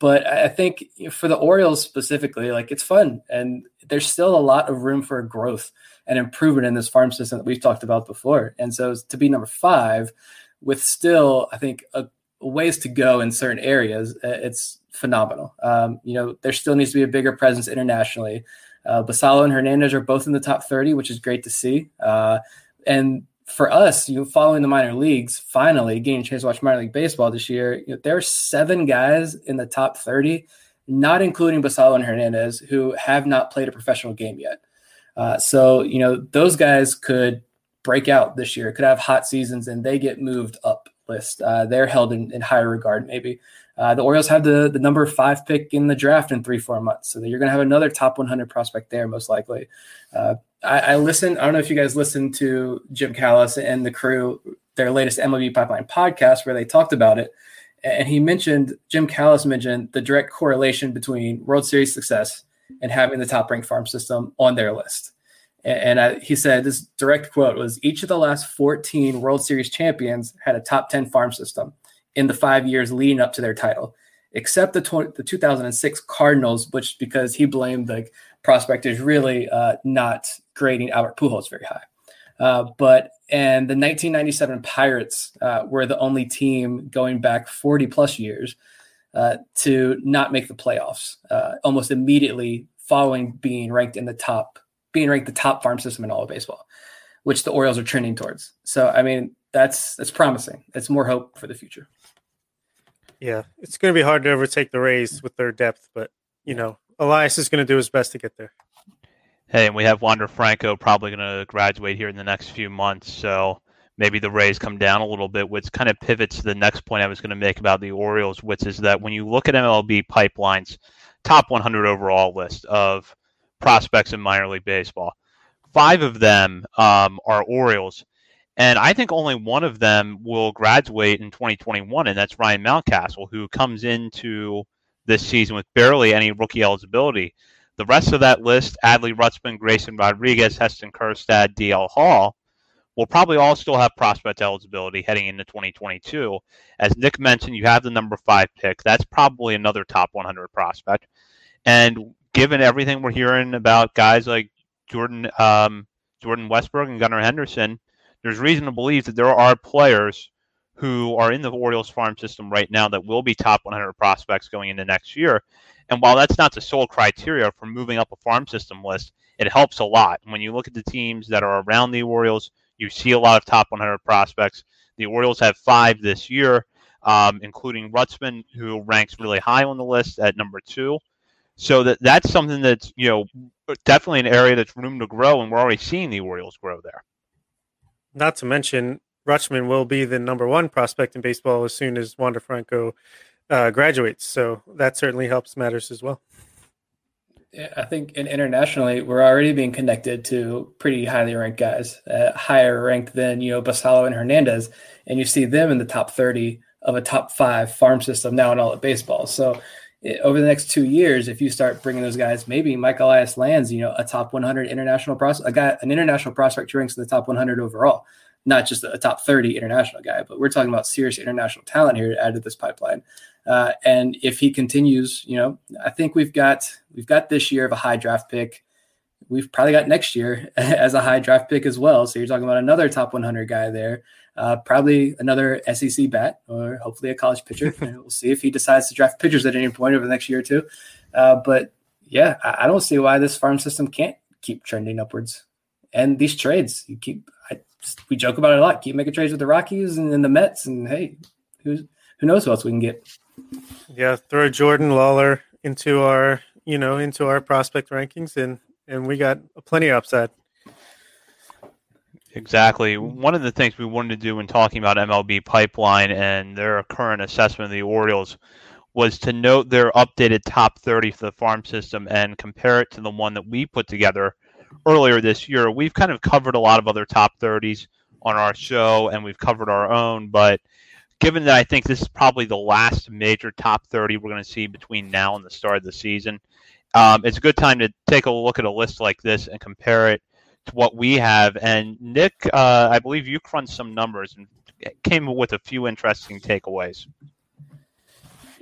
But I think for the Orioles specifically, like, it's fun. And there's still a lot of room for growth and improvement in this farm system that we've talked about before. And so to be number five with still, I think, a ways to go in certain areas, it's phenomenal. Um, you know, there still needs to be a bigger presence internationally. Uh, Basalo and Hernandez are both in the top thirty, which is great to see. Uh, and for us, you know, following the minor leagues, finally getting a chance to watch minor league baseball this year, you know, there are seven guys in the top thirty, not including Basalo and Hernandez, who have not played a professional game yet. Uh, so, you know, those guys could break out this year, could have hot seasons, and they get moved up list. Uh, they're held in, in higher regard, maybe. Uh, the Orioles have the, the number five pick in the draft in three, four months. So you're going to have another top one hundred prospect there, most likely. Uh, I, I listened. I don't know if you guys listened to Jim Callis and the crew, their latest M L B Pipeline podcast where they talked about it. And he mentioned, Jim Callis mentioned the direct correlation between World Series success and having the top ranked farm system on their list. And, and I, he said, this direct quote was, each of the last fourteen World Series champions had a top ten farm system in the five years leading up to their title, except the tw- the two thousand six Cardinals, which because he blamed the prospectors really uh, not grading Albert Pujols very high. Uh, but and the nineteen ninety-seven Pirates uh, were the only team going back forty plus years uh, to not make the playoffs uh, almost immediately following being ranked in the top, being ranked the top farm system in all of baseball, which the Orioles are trending towards. So, I mean, that's that's promising. It's more hope for the future. Yeah, it's going to be hard to overtake the Rays with their depth, but, you know, Elias is going to do his best to get there. Hey, and we have Wander Franco probably going to graduate here in the next few months, so maybe the Rays come down a little bit, which kind of pivots to the next point I was going to make about the Orioles, which is that when you look at M L B Pipeline's top one hundred overall list of prospects in minor league baseball, five of them um, are Orioles. And I think only one of them will graduate in twenty twenty-one, and that's Ryan Mountcastle, who comes into this season with barely any rookie eligibility. The rest of that list, Adley Rutschman, Grayson Rodriguez, Heston Kjerstad, D L. Hall, will probably all still have prospect eligibility heading into twenty twenty-two. As Nick mentioned, you have the number five pick. That's probably another top one hundred prospect. And given everything we're hearing about guys like Jordan, um, Jordan Westburg and Gunnar Henderson, there's reason to believe that there are players who are in the Orioles farm system right now that will be top one hundred prospects going into next year. And while that's not the sole criteria for moving up a farm system list, it helps a lot. When you look at the teams that are around the Orioles, you see a lot of top one hundred prospects. The Orioles have five this year, um, including Rutschman, who ranks really high on the list at number two. So that that's something that's, you know, definitely an area that's room to grow, and we're already seeing the Orioles grow there. Not to mention, Rutschman will be the number one prospect in baseball as soon as Wander Franco uh, graduates. So that certainly helps matters as well. I think in internationally, we're already being connected to pretty highly ranked guys, uh, higher ranked than, you know, Basalo and Hernandez. And you see them in the top thirty of a top five farm system now in all of baseball. So it, over the next two years, if you start bringing those guys, maybe Mike Elias lands, you know, a top one hundred international prospect, a guy, an international prospect who ranks in the top one hundred overall, not just a top thirty international guy, but we're talking about serious international talent here to add to this pipeline. Uh, and if he continues, you know, I think we've got, we've got this year of a high draft pick. We've probably got next year as a high draft pick as well. So you're talking about another top one hundred guy there, uh, probably another S E C bat or hopefully a college pitcher. And we'll see if he decides to draft pitchers at any point over the next year or two. Uh, but yeah, I, I don't see why this farm system can't keep trending upwards. And these trades, you keep, I, we joke about it a lot, keep making trades with the Rockies and then the Mets, and hey, who's, who knows who else we can get. Yeah, throw Jordan Lawler into our, you know, into our prospect rankings, and and we got plenty of upside. Exactly. One of the things we wanted to do when talking about M L B Pipeline and their current assessment of the Orioles was to note their updated top thirty for the farm system and compare it to the one that we put together earlier this year. We've kind of covered a lot of other top thirties on our show, and we've covered our own, but given that I think this is probably the last major top thirty we're going to see between now and the start of the season, um, it's a good time to take a look at a list like this and compare it to what we have. And Nick, uh, I believe you crunched some numbers and came up with a few interesting takeaways.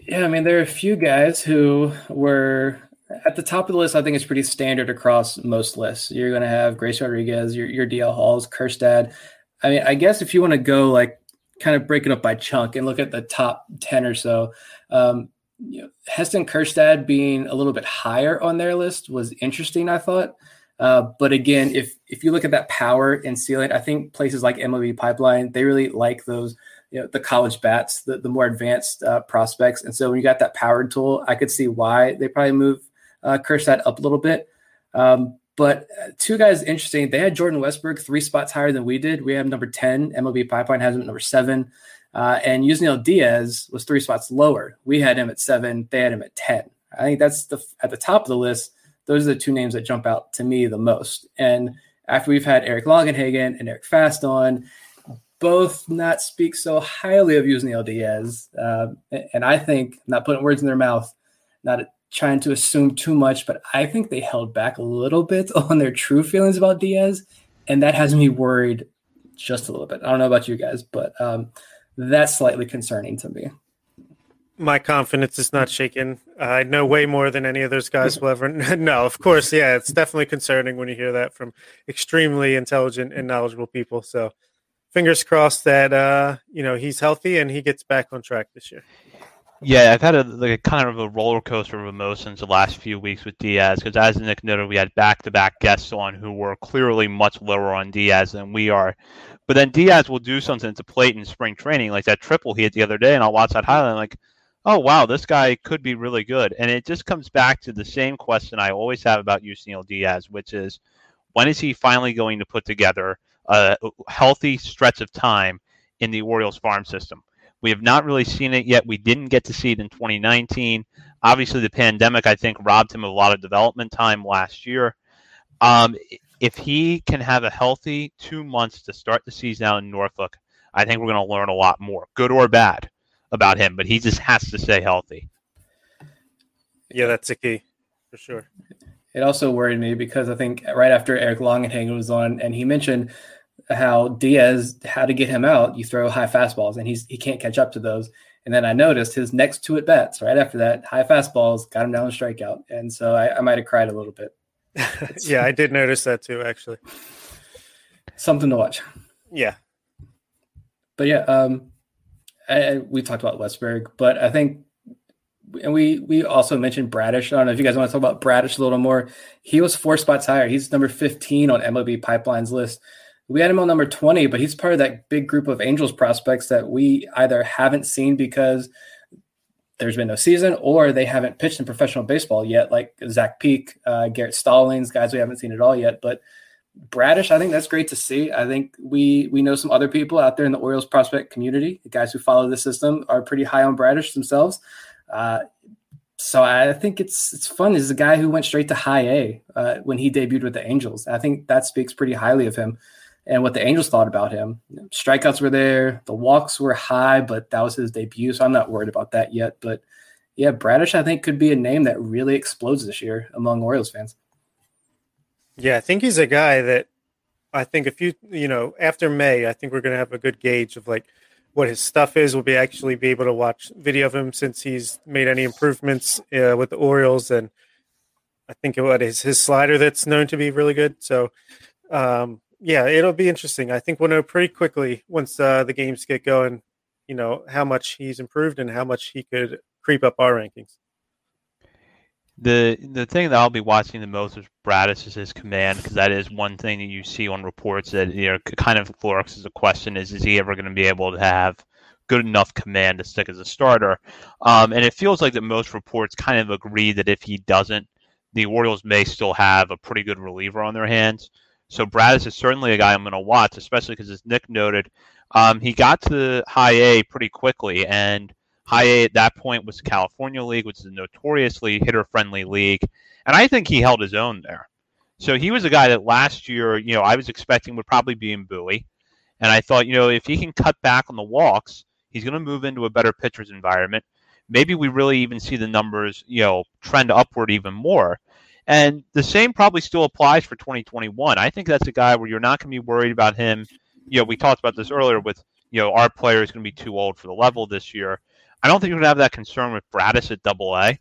Yeah, I mean, there are a few guys who were at the top of the list. I think it's pretty standard across most lists. You're going to have Grayson Rodriguez, your, your D L. Halls, Kjerstad. I mean, I guess if you want to go like, kind of break it up by chunk and look at the top ten or so. Um, you know, Heston Kjerstad being a little bit higher on their list was interesting, I thought. Uh, but again, if if you look at that power and ceiling, I think places like M L B Pipeline, they really like those, you know, the college bats, the, the more advanced uh, prospects. And so when you got that power tool, I could see why they probably move uh, Kjerstad up a little bit. Um, But two guys interesting. They had Jordan Westburg three spots higher than we did. We have number ten. M L B Pipeline has him at number seven. Uh, and Yusniel Diaz was three spots lower. We had him at seven. They had him at ten. I think that's the at the top of the list. Those are the two names that jump out to me the most. And after we've had Eric Longenhagen and Eric Fast on, both not speak so highly of Yusniel Diaz. Uh, and I think, not putting words in their mouth, not – trying to assume too much, but I think they held back a little bit on their true feelings about Diaz, and that has me worried just a little bit. I don't know about you guys, but um, that's slightly concerning to me. My confidence is not shaken. I know way more than any of those guys will ever know. Of course, yeah, it's definitely concerning when you hear that from extremely intelligent and knowledgeable people. So fingers crossed that uh, you know, he's healthy and he gets back on track this year. Yeah, I've had a, like a kind of a roller coaster of emotions the last few weeks with Diaz, because as Nick noted, we had back-to-back guests on who were clearly much lower on Diaz than we are. But then Diaz will do something to plate in spring training, like that triple he hit the other day, and I'll watch that highlight, and I'm like, oh, wow, this guy could be really good. And it just comes back to the same question I always have about Yusniel Diaz, which is, when is he finally going to put together a healthy stretch of time in the Orioles farm system? We have not really seen it yet. We didn't get to see it in twenty nineteen. Obviously, the pandemic, I think, robbed him of a lot of development time last year. Um, if he can have a healthy two months to start the season out in Norfolk, I think we're going to learn a lot more, good or bad, about him. But he just has to stay healthy. Yeah, that's the key, for sure. It also worried me because I think right after Eric Longenhagen was on, and he mentioned – how Diaz, how to get him out, you throw high fastballs, and he's he can't catch up to those. And then I noticed his next two at-bats right after that, high fastballs, got him down a strikeout. And so I, I might have cried a little bit. Yeah, I did notice that too, actually. Something to watch. Yeah. But yeah, um, I, we talked about Westburg, but I think, and we we also mentioned Bradish. I don't know if you guys want to talk about Bradish a little more. He was four spots higher. He's number fifteen on M L B Pipeline's list. We had him on number twenty, but he's part of that big group of Angels prospects that we either haven't seen because there's been no season, or they haven't pitched in professional baseball yet, like Zach Peake, uh, Garrett Stallings, guys we haven't seen at all yet. But Bradish, I think that's great to see. I think we we know some other people out there in the Orioles prospect community, the guys who follow the system, are pretty high on Bradish themselves. Uh, so I think it's it's fun. This is a guy who went straight to high A uh, when he debuted with the Angels. I think that speaks pretty highly of him and what the Angels thought about him. Strikeouts were there. The walks were high, but that was his debut, so I'm not worried about that yet. But, yeah, Bradish, I think, could be a name that really explodes this year among Orioles fans. Yeah, I think he's a guy that I think if you, you know, after May, I think we're going to have a good gauge of, like, what his stuff is. We'll be actually be able to watch video of him since he's made any improvements uh, with the Orioles. And I think what is his slider that's known to be really good. So, um, yeah, it'll be interesting. I think we'll know pretty quickly once uh, the games get going, you know, how much he's improved and how much he could creep up our rankings. The the thing that I'll be watching the most is Bradish's command, because that is one thing that you see on reports that, you know, kind of florks as a question is, is he ever going to be able to have good enough command to stick as a starter? Um, and it feels like that most reports kind of agree that if he doesn't, the Orioles may still have a pretty good reliever on their hands. So Bradish is certainly a guy I'm going to watch, especially because, as Nick noted, um, he got to high A pretty quickly, and high A at that point was the California League, which is a notoriously hitter-friendly league, and I think he held his own there. So he was a guy that last year, you know, I was expecting would probably be in Bowie, and I thought, you know, if he can cut back on the walks, he's going to move into a better pitcher's environment. Maybe we really even see the numbers, you know, trend upward even more. And the same probably still applies for twenty twenty-one. I think that's a guy where you're not going to be worried about him. You know, we talked about this earlier with, you know, our player is going to be too old for the level this year. I don't think you're going to have that concern with Bradish at double A.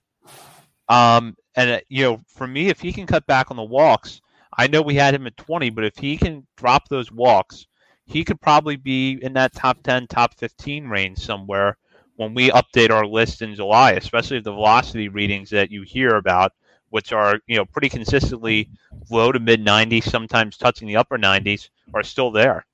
Um, and, uh, you know, for me, if he can cut back on the walks, I know we had him at twenty, but if he can drop those walks, he could probably be in that top ten, top fifteen range somewhere when we update our list in July, especially if the velocity readings that you hear about, which are, you know, pretty consistently low to mid nineties, sometimes touching the upper nineties, are still there.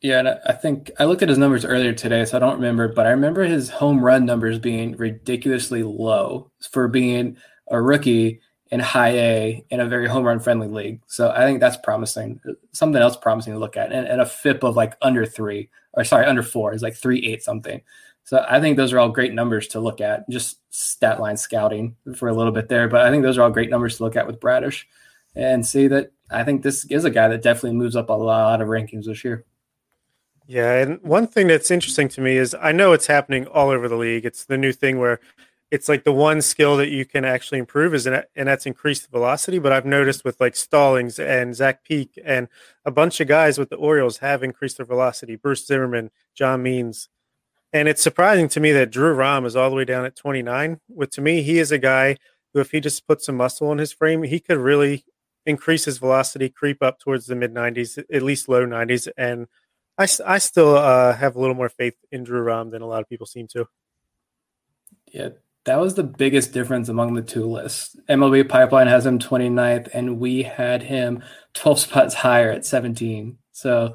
Yeah, and I think I looked at his numbers earlier today, so I don't remember, but I remember his home run numbers being ridiculously low for being a rookie in high A in a very home run friendly league. So I think that's promising. Something else promising to look at, and, and a F I P of like under three, or sorry, under four is like three eight something. So I think those are all great numbers to look at, just stat line scouting for a little bit there. But I think those are all great numbers to look at with Bradish and see that I think this is a guy that definitely moves up a lot of rankings this year. Yeah, and one thing that's interesting to me is I know it's happening all over the league. It's the new thing where it's like the one skill that you can actually improve is, and that's increased velocity. But I've noticed with like Stallings and Zach Peake and a bunch of guys with the Orioles have increased their velocity. Bruce Zimmermann, John Means. And it's surprising to me that Drew Rom is all the way down at twenty-nine. But to me, he is a guy who, if he just puts some muscle in his frame, he could really increase his velocity, creep up towards the mid-nineties, at least low nineties. And I, I still uh, have a little more faith in Drew Rom than a lot of people seem to. Yeah, that was the biggest difference among the two lists. M L B Pipeline has him twenty-ninth, and we had him twelve spots higher at seventeen. So,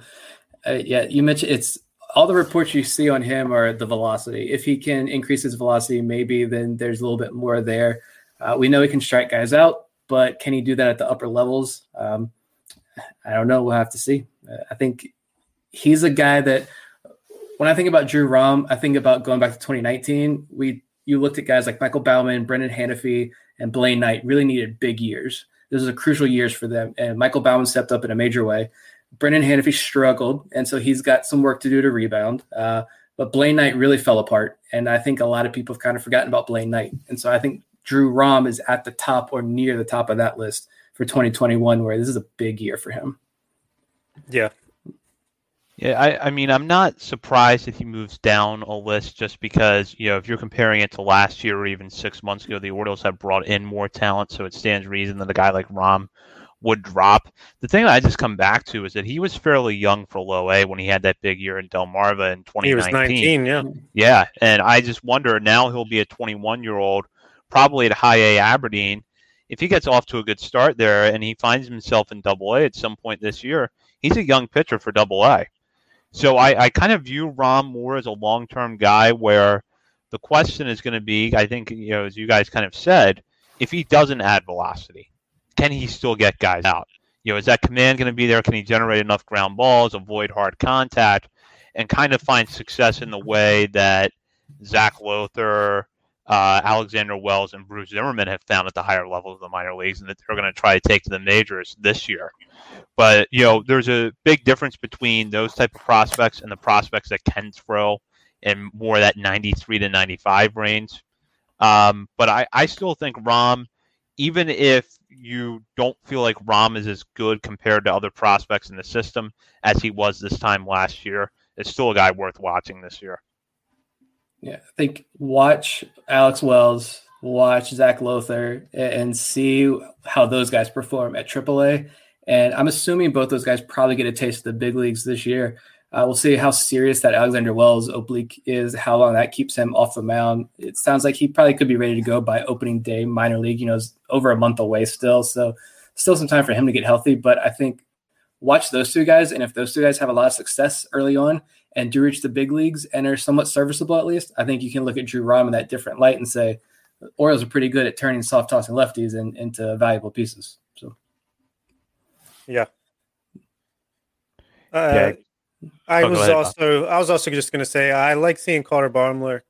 uh, yeah, you mentioned it's – all the reports you see on him are the velocity. If he can increase his velocity, maybe then there's a little bit more there. Uh, we know he can strike guys out, but can he do that at the upper levels? Um, I don't know. We'll have to see. I think he's a guy that when I think about Drew Rom, I think about going back to twenty nineteen. We you looked at guys like Michael Baumann, Brendan Hanafy, and Blaine Knight really needed big years. This was a crucial years for them, and Michael Baumann stepped up in a major way. Brendan Hanafy struggled, and so he's got some work to do to rebound. Uh, but Blaine Knight really fell apart, and I think a lot of people have kind of forgotten about Blaine Knight. And so I think Drew Rom is at the top or near the top of that list for twenty twenty-one, where this is a big year for him. Yeah. Yeah, I, I mean, I'm not surprised if he moves down a list just because, you know, if you're comparing it to last year or even six months ago, the Orioles have brought in more talent, so it stands reason that a guy like Rom would drop. The thing that I just come back to is that he was fairly young for low A when he had that big year in Delmarva in twenty nineteen. He was nineteen, yeah. Yeah, and I just wonder, now he'll be a twenty-one-year-old, probably at high A Aberdeen. If he gets off to a good start there and he finds himself in double A at some point this year, he's a young pitcher for double A. So I, I kind of view Rom more as a long-term guy where the question is going to be, I think, you know, as you guys kind of said, if he doesn't add velocity, can he still get guys out? You know, is that command going to be there? Can he generate enough ground balls, avoid hard contact, and kind of find success in the way that Zach Lowther, uh, Alexander Wells, and Bruce Zimmermann have found at the higher levels of the minor leagues and that they're going to try to take to the majors this year? But, you know, there's a big difference between those type of prospects and the prospects that can throw in more that ninety-three to ninety-five range. Um, but I, I still think Rom, even if you don't feel like Rom is as good compared to other prospects in the system as he was this time last year, is still a guy worth watching this year. Yeah, I think watch Alex Wells, watch Zach Lowther, and see how those guys perform at triple A. And I'm assuming both those guys probably get a taste of the big leagues this year. Uh, we'll see how serious that Alexander Wells oblique is, how long that keeps him off the mound. It sounds like he probably could be ready to go by opening day minor league. You know, it's over a month away still, so still some time for him to get healthy. But I think watch those two guys, and if those two guys have a lot of success early on and do reach the big leagues and are somewhat serviceable at least, I think you can look at Drew Rom in that different light and say, the Orioles are pretty good at turning soft-tossing lefties in, into valuable pieces. So, yeah. Uh, yeah. I oh, was ahead, also I was also just going to say I like seeing Carter Baumler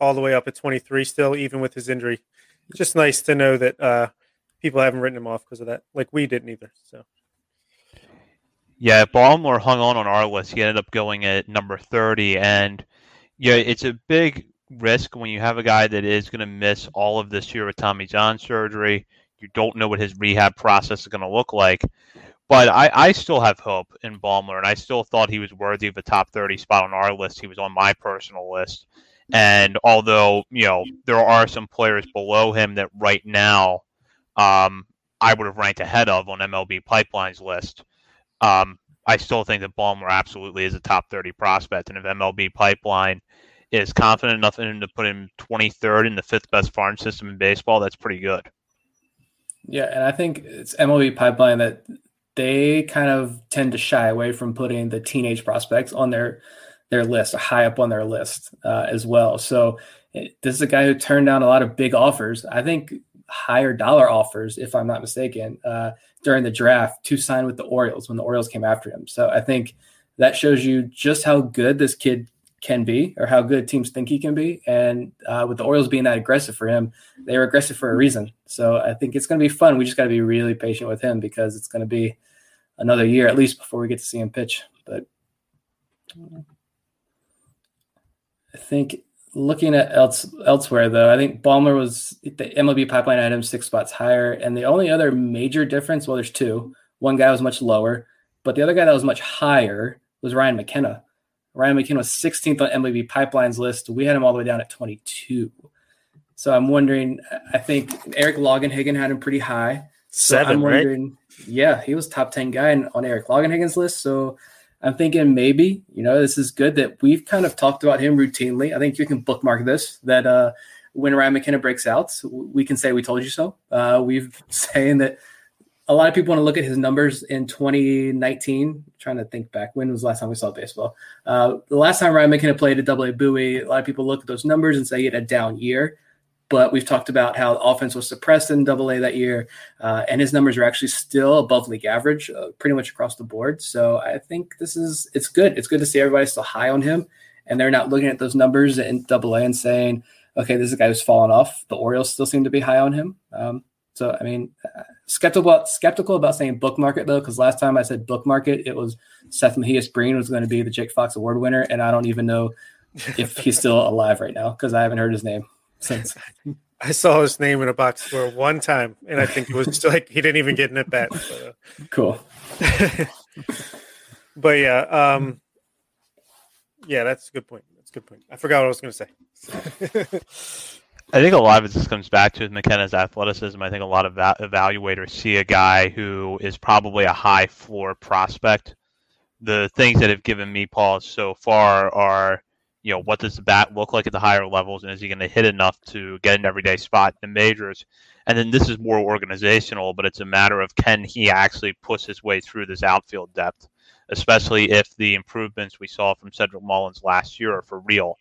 all the way up at twenty-three still, even with his injury. Just nice to know that uh, people haven't written him off because of that. Like we didn't either. So yeah, Baumler hung on on our list. He ended up going at number thirty, and yeah, it's a big risk when you have a guy that is going to miss all of this year with Tommy John surgery. You don't know what his rehab process is going to look like. But I, I still have hope in Baumler, and I still thought he was worthy of a top thirty spot on our list. He was on my personal list. And although, you know, there are some players below him that right now um, I would have ranked ahead of on M L B Pipeline's list, um, I still think that Baumler absolutely is a top thirty prospect. And if M L B Pipeline is confident enough in him to put him twenty-third in the fifth best farm system in baseball, that's pretty good. Yeah, and I think it's M L B Pipeline that – they kind of tend to shy away from putting the teenage prospects on their, their list, high up on their list uh, as well. So it, this is a guy who turned down a lot of big offers. I think higher dollar offers, if I'm not mistaken, uh, during the draft to sign with the Orioles when the Orioles came after him. So I think that shows you just how good this kid can be or how good teams think he can be. And uh, with the Orioles being that aggressive for him, they were aggressive for a reason. So I think it's going to be fun. We just got to be really patient with him because it's going to be another year at least before we get to see him pitch. But I think looking at else, elsewhere, though, I think Baumler was – the M L B Pipeline had him six spots higher. And the only other major difference – well, there's two. One guy was much lower, but the other guy that was much higher was Ryan McKenna. Ryan McKenna was sixteenth on M L B Pipeline's list. We had him all the way down at twenty-two. So I'm wondering, I think Eric Longenhagen had him pretty high. So Seven, I'm wondering, right? Yeah, he was top ten guy on Eric Longenhagen's list. So I'm thinking maybe, you know, this is good that we've kind of talked about him routinely. I think you can bookmark this, that uh, when Ryan McKenna breaks out, we can say we told you so. Uh, we've been saying that a lot of people want to look at his numbers in twenty nineteen. I'm trying to think back. When was the last time we saw baseball? Uh, the last time Ryan McKenna played at double A Bowie, a lot of people look at those numbers and say he had a down year. But we've talked about how offense was suppressed in double A that year, uh, and his numbers are actually still above league average uh, pretty much across the board. So I think this is – it's good. It's good to see everybody still high on him, and they're not looking at those numbers in double A and saying, okay, this is a guy who's fallen off. The Orioles still seem to be high on him. Um, So, I mean, skeptical, skeptical about saying book market, though, because last time I said book market, it was Seth Mejias-Breen was going to be the Jake Fox Award winner, and I don't even know if he's still alive right now because I haven't heard his name since. I saw his name in a box score one time, and I think it was just like he didn't even get an at-bat. So. Cool. But, yeah, um, yeah, that's a good point. That's a good point. I forgot what I was going to say. I think a lot of it just comes back to McKenna's athleticism. I think a lot of evaluators see a guy who is probably a high floor prospect. The things that have given me pause so far are, you know, what does the bat look like at the higher levels, and is he going to hit enough to get an everyday spot in the majors? And then this is more organizational, but it's a matter of can he actually push his way through this outfield depth, especially if the improvements we saw from Cedric Mullins last year are for real.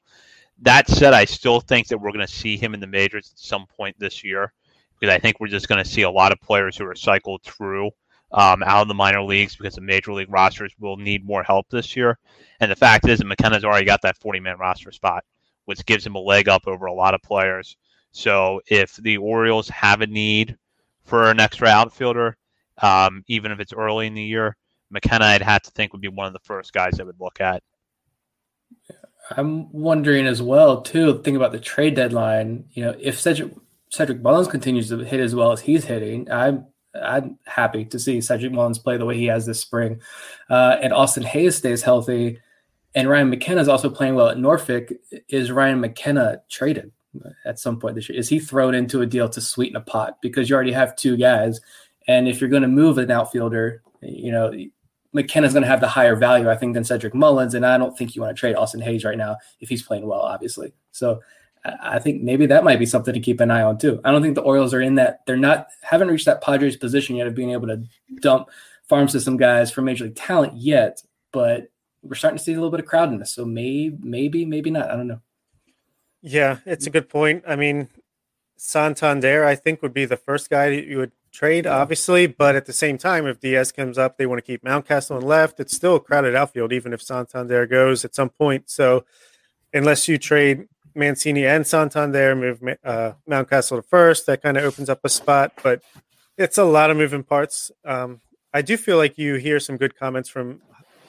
That said, I still think that we're going to see him in the majors at some point this year, because I think we're just going to see a lot of players who are cycled through um, out of the minor leagues, because the major league rosters will need more help this year. And the fact is that McKenna's already got that forty-man roster spot, which gives him a leg up over a lot of players. So if the Orioles have a need for an extra outfielder, um, even if it's early in the year, McKenna, I'd have to think, would be one of the first guys I would look at. I'm wondering as well, too, think about the trade deadline. You know, if Cedric, Cedric Mullins continues to hit as well as he's hitting, I'm I'm happy to see Cedric Mullins play the way he has this spring. Uh, and Austin Hayes stays healthy. And Ryan McKenna is also playing well at Norfolk. Is Ryan McKenna traded at some point this year? Is he thrown into a deal to sweeten a pot? Because you already have two guys. And if you're going to move an outfielder, you know, McKenna's going to have the higher value, I think, than Cedric Mullins, and I don't think you want to trade Austin Hayes right now if he's playing well, obviously. So I think maybe that might be something to keep an eye on too. I don't think the Orioles are in that. They're not haven't reached that Padres position yet of being able to dump farm system guys for major league talent yet, but we're starting to see a little bit of crowdedness. So maybe, maybe, maybe not. I don't know. Yeah, it's a good point. I mean, Santander, I think, would be the first guy you would trade, obviously, but at the same time, if Diaz comes up, they want to keep Mountcastle and left. It's still a crowded outfield, even if Santander goes at some point. So unless you trade Mancini and Santander, move uh, Mountcastle to first, that kind of opens up a spot, but it's a lot of moving parts. Um, I do feel like you hear some good comments from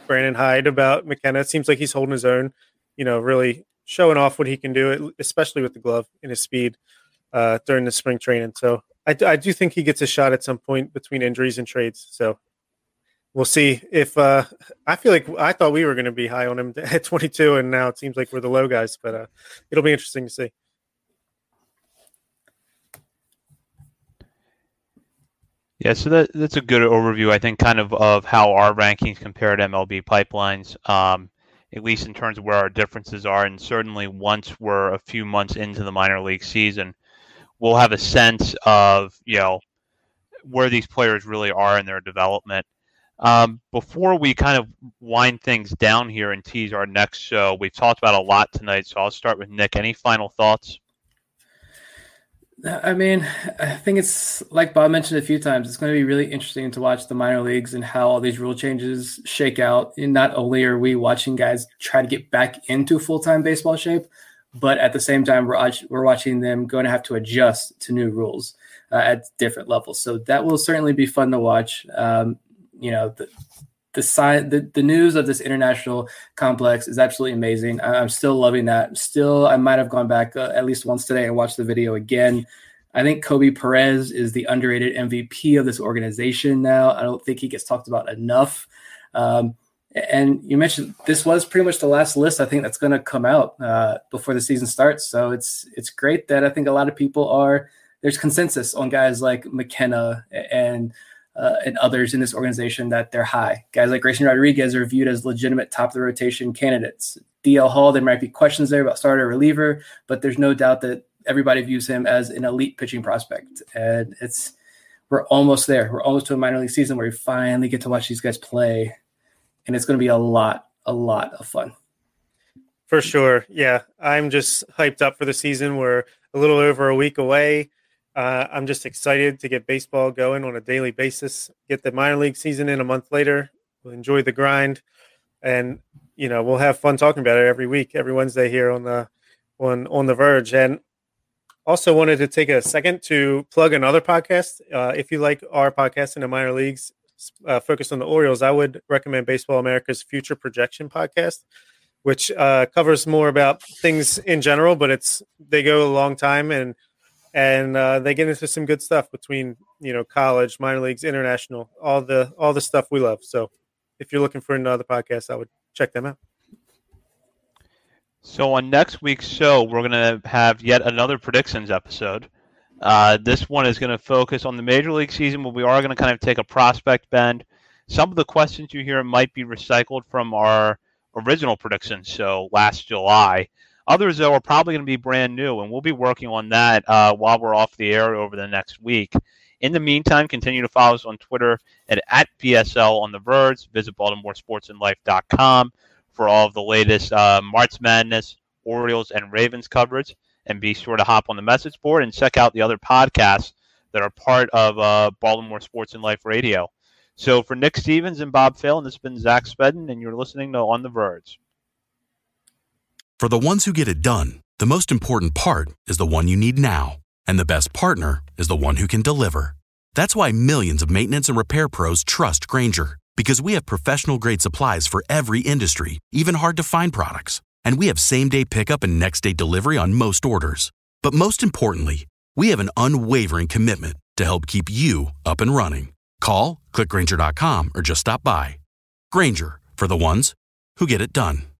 Brandon Hyde about McKenna. It seems like he's holding his own, you know, really showing off what he can do, especially with the glove and his speed uh, during the spring training. So I do, I do think he gets a shot at some point between injuries and trades. So we'll see if uh, I feel like I thought we were going to be high on him at twenty-two, and now it seems like we're the low guys, but uh, it'll be interesting to see. Yeah, so that, that's a good overview, I think, kind of of how our rankings compare to M L B pipelines, um, at least in terms of where our differences are. And certainly once we're a few months into the minor league season, we'll have a sense of, you know, where these players really are in their development. Um, before we kind of wind things down here and tease our next show, we've talked about a lot tonight, so I'll start with Nick. Any final thoughts? I mean, I think it's, like Bob mentioned a few times, it's going to be really interesting to watch the minor leagues and how all these rule changes shake out. And not only are we watching guys try to get back into full-time baseball shape, but at the same time, we're, we're watching them going to have to adjust to new rules uh, at different levels. So that will certainly be fun to watch. Um, you know, the the, sci- the the news of this international complex is absolutely amazing. I- I'm still loving that. Still, I might have gone back uh, at least once today and watched the video again. I think Koby Perez is the underrated M V P of this organization now. I don't think he gets talked about enough. Um And you mentioned this was pretty much the last list, I think, that's going to come out uh, before the season starts. So it's it's great that I think a lot of people are – there's consensus on guys like McKenna and uh, and others in this organization that they're high. Guys like Grayson Rodriguez are viewed as legitimate top-of-the-rotation candidates. D L. Hall, there might be questions there about starter reliever, but there's no doubt that everybody views him as an elite pitching prospect. And it's we're almost there. We're almost to a minor league season where we finally get to watch these guys play. And it's going to be a lot, a lot of fun. For sure. Yeah. I'm just hyped up for the season. We're a little over a week away. Uh, I'm just excited to get baseball going on a daily basis, get the minor league season in a month later. We'll enjoy the grind. And, you know, we'll have fun talking about it every week, every Wednesday here on the, on, on the Verge. And also wanted to take a second to plug another podcast. Uh, if you like our podcast in the minor leagues, Uh, focused on the Orioles, I would recommend Baseball America's Future Projection podcast, which uh, covers more about things in general, but it's they go a long time and and uh, they get into some good stuff between, you know, college, minor leagues, international, all the all the stuff we love. So if you're looking for another podcast, I would check them out. So on next week's show, we're going to have yet another predictions episode. Uh, this one is going to focus on the Major League season, but we are going to kind of take a prospect bend. Some of the questions you hear might be recycled from our original predictions, so last July. Others, though, are probably going to be brand new, and we'll be working on that uh, while we're off the air over the next week. In the meantime, continue to follow us on Twitter at, at B S L on The Verge. Visit Baltimore Sports and Life dot com for all of the latest uh, March Madness, Orioles, and Ravens coverage. And be sure to hop on the message board and check out the other podcasts that are part of uh, Baltimore Sports and Life Radio. So for Nick Stevens and Bob Phelan, this has been Zach Spedden, and you're listening to On The Verge. For the ones who get it done, the most important part is the one you need now. And the best partner is the one who can deliver. That's why millions of maintenance and repair pros trust Grainger, because we have professional-grade supplies for every industry, even hard-to-find products. And we have same-day pickup and next-day delivery on most orders. But most importantly, we have an unwavering commitment to help keep you up and running. Call, click Grainger dot com, or just stop by. Grainger, for the ones who get it done.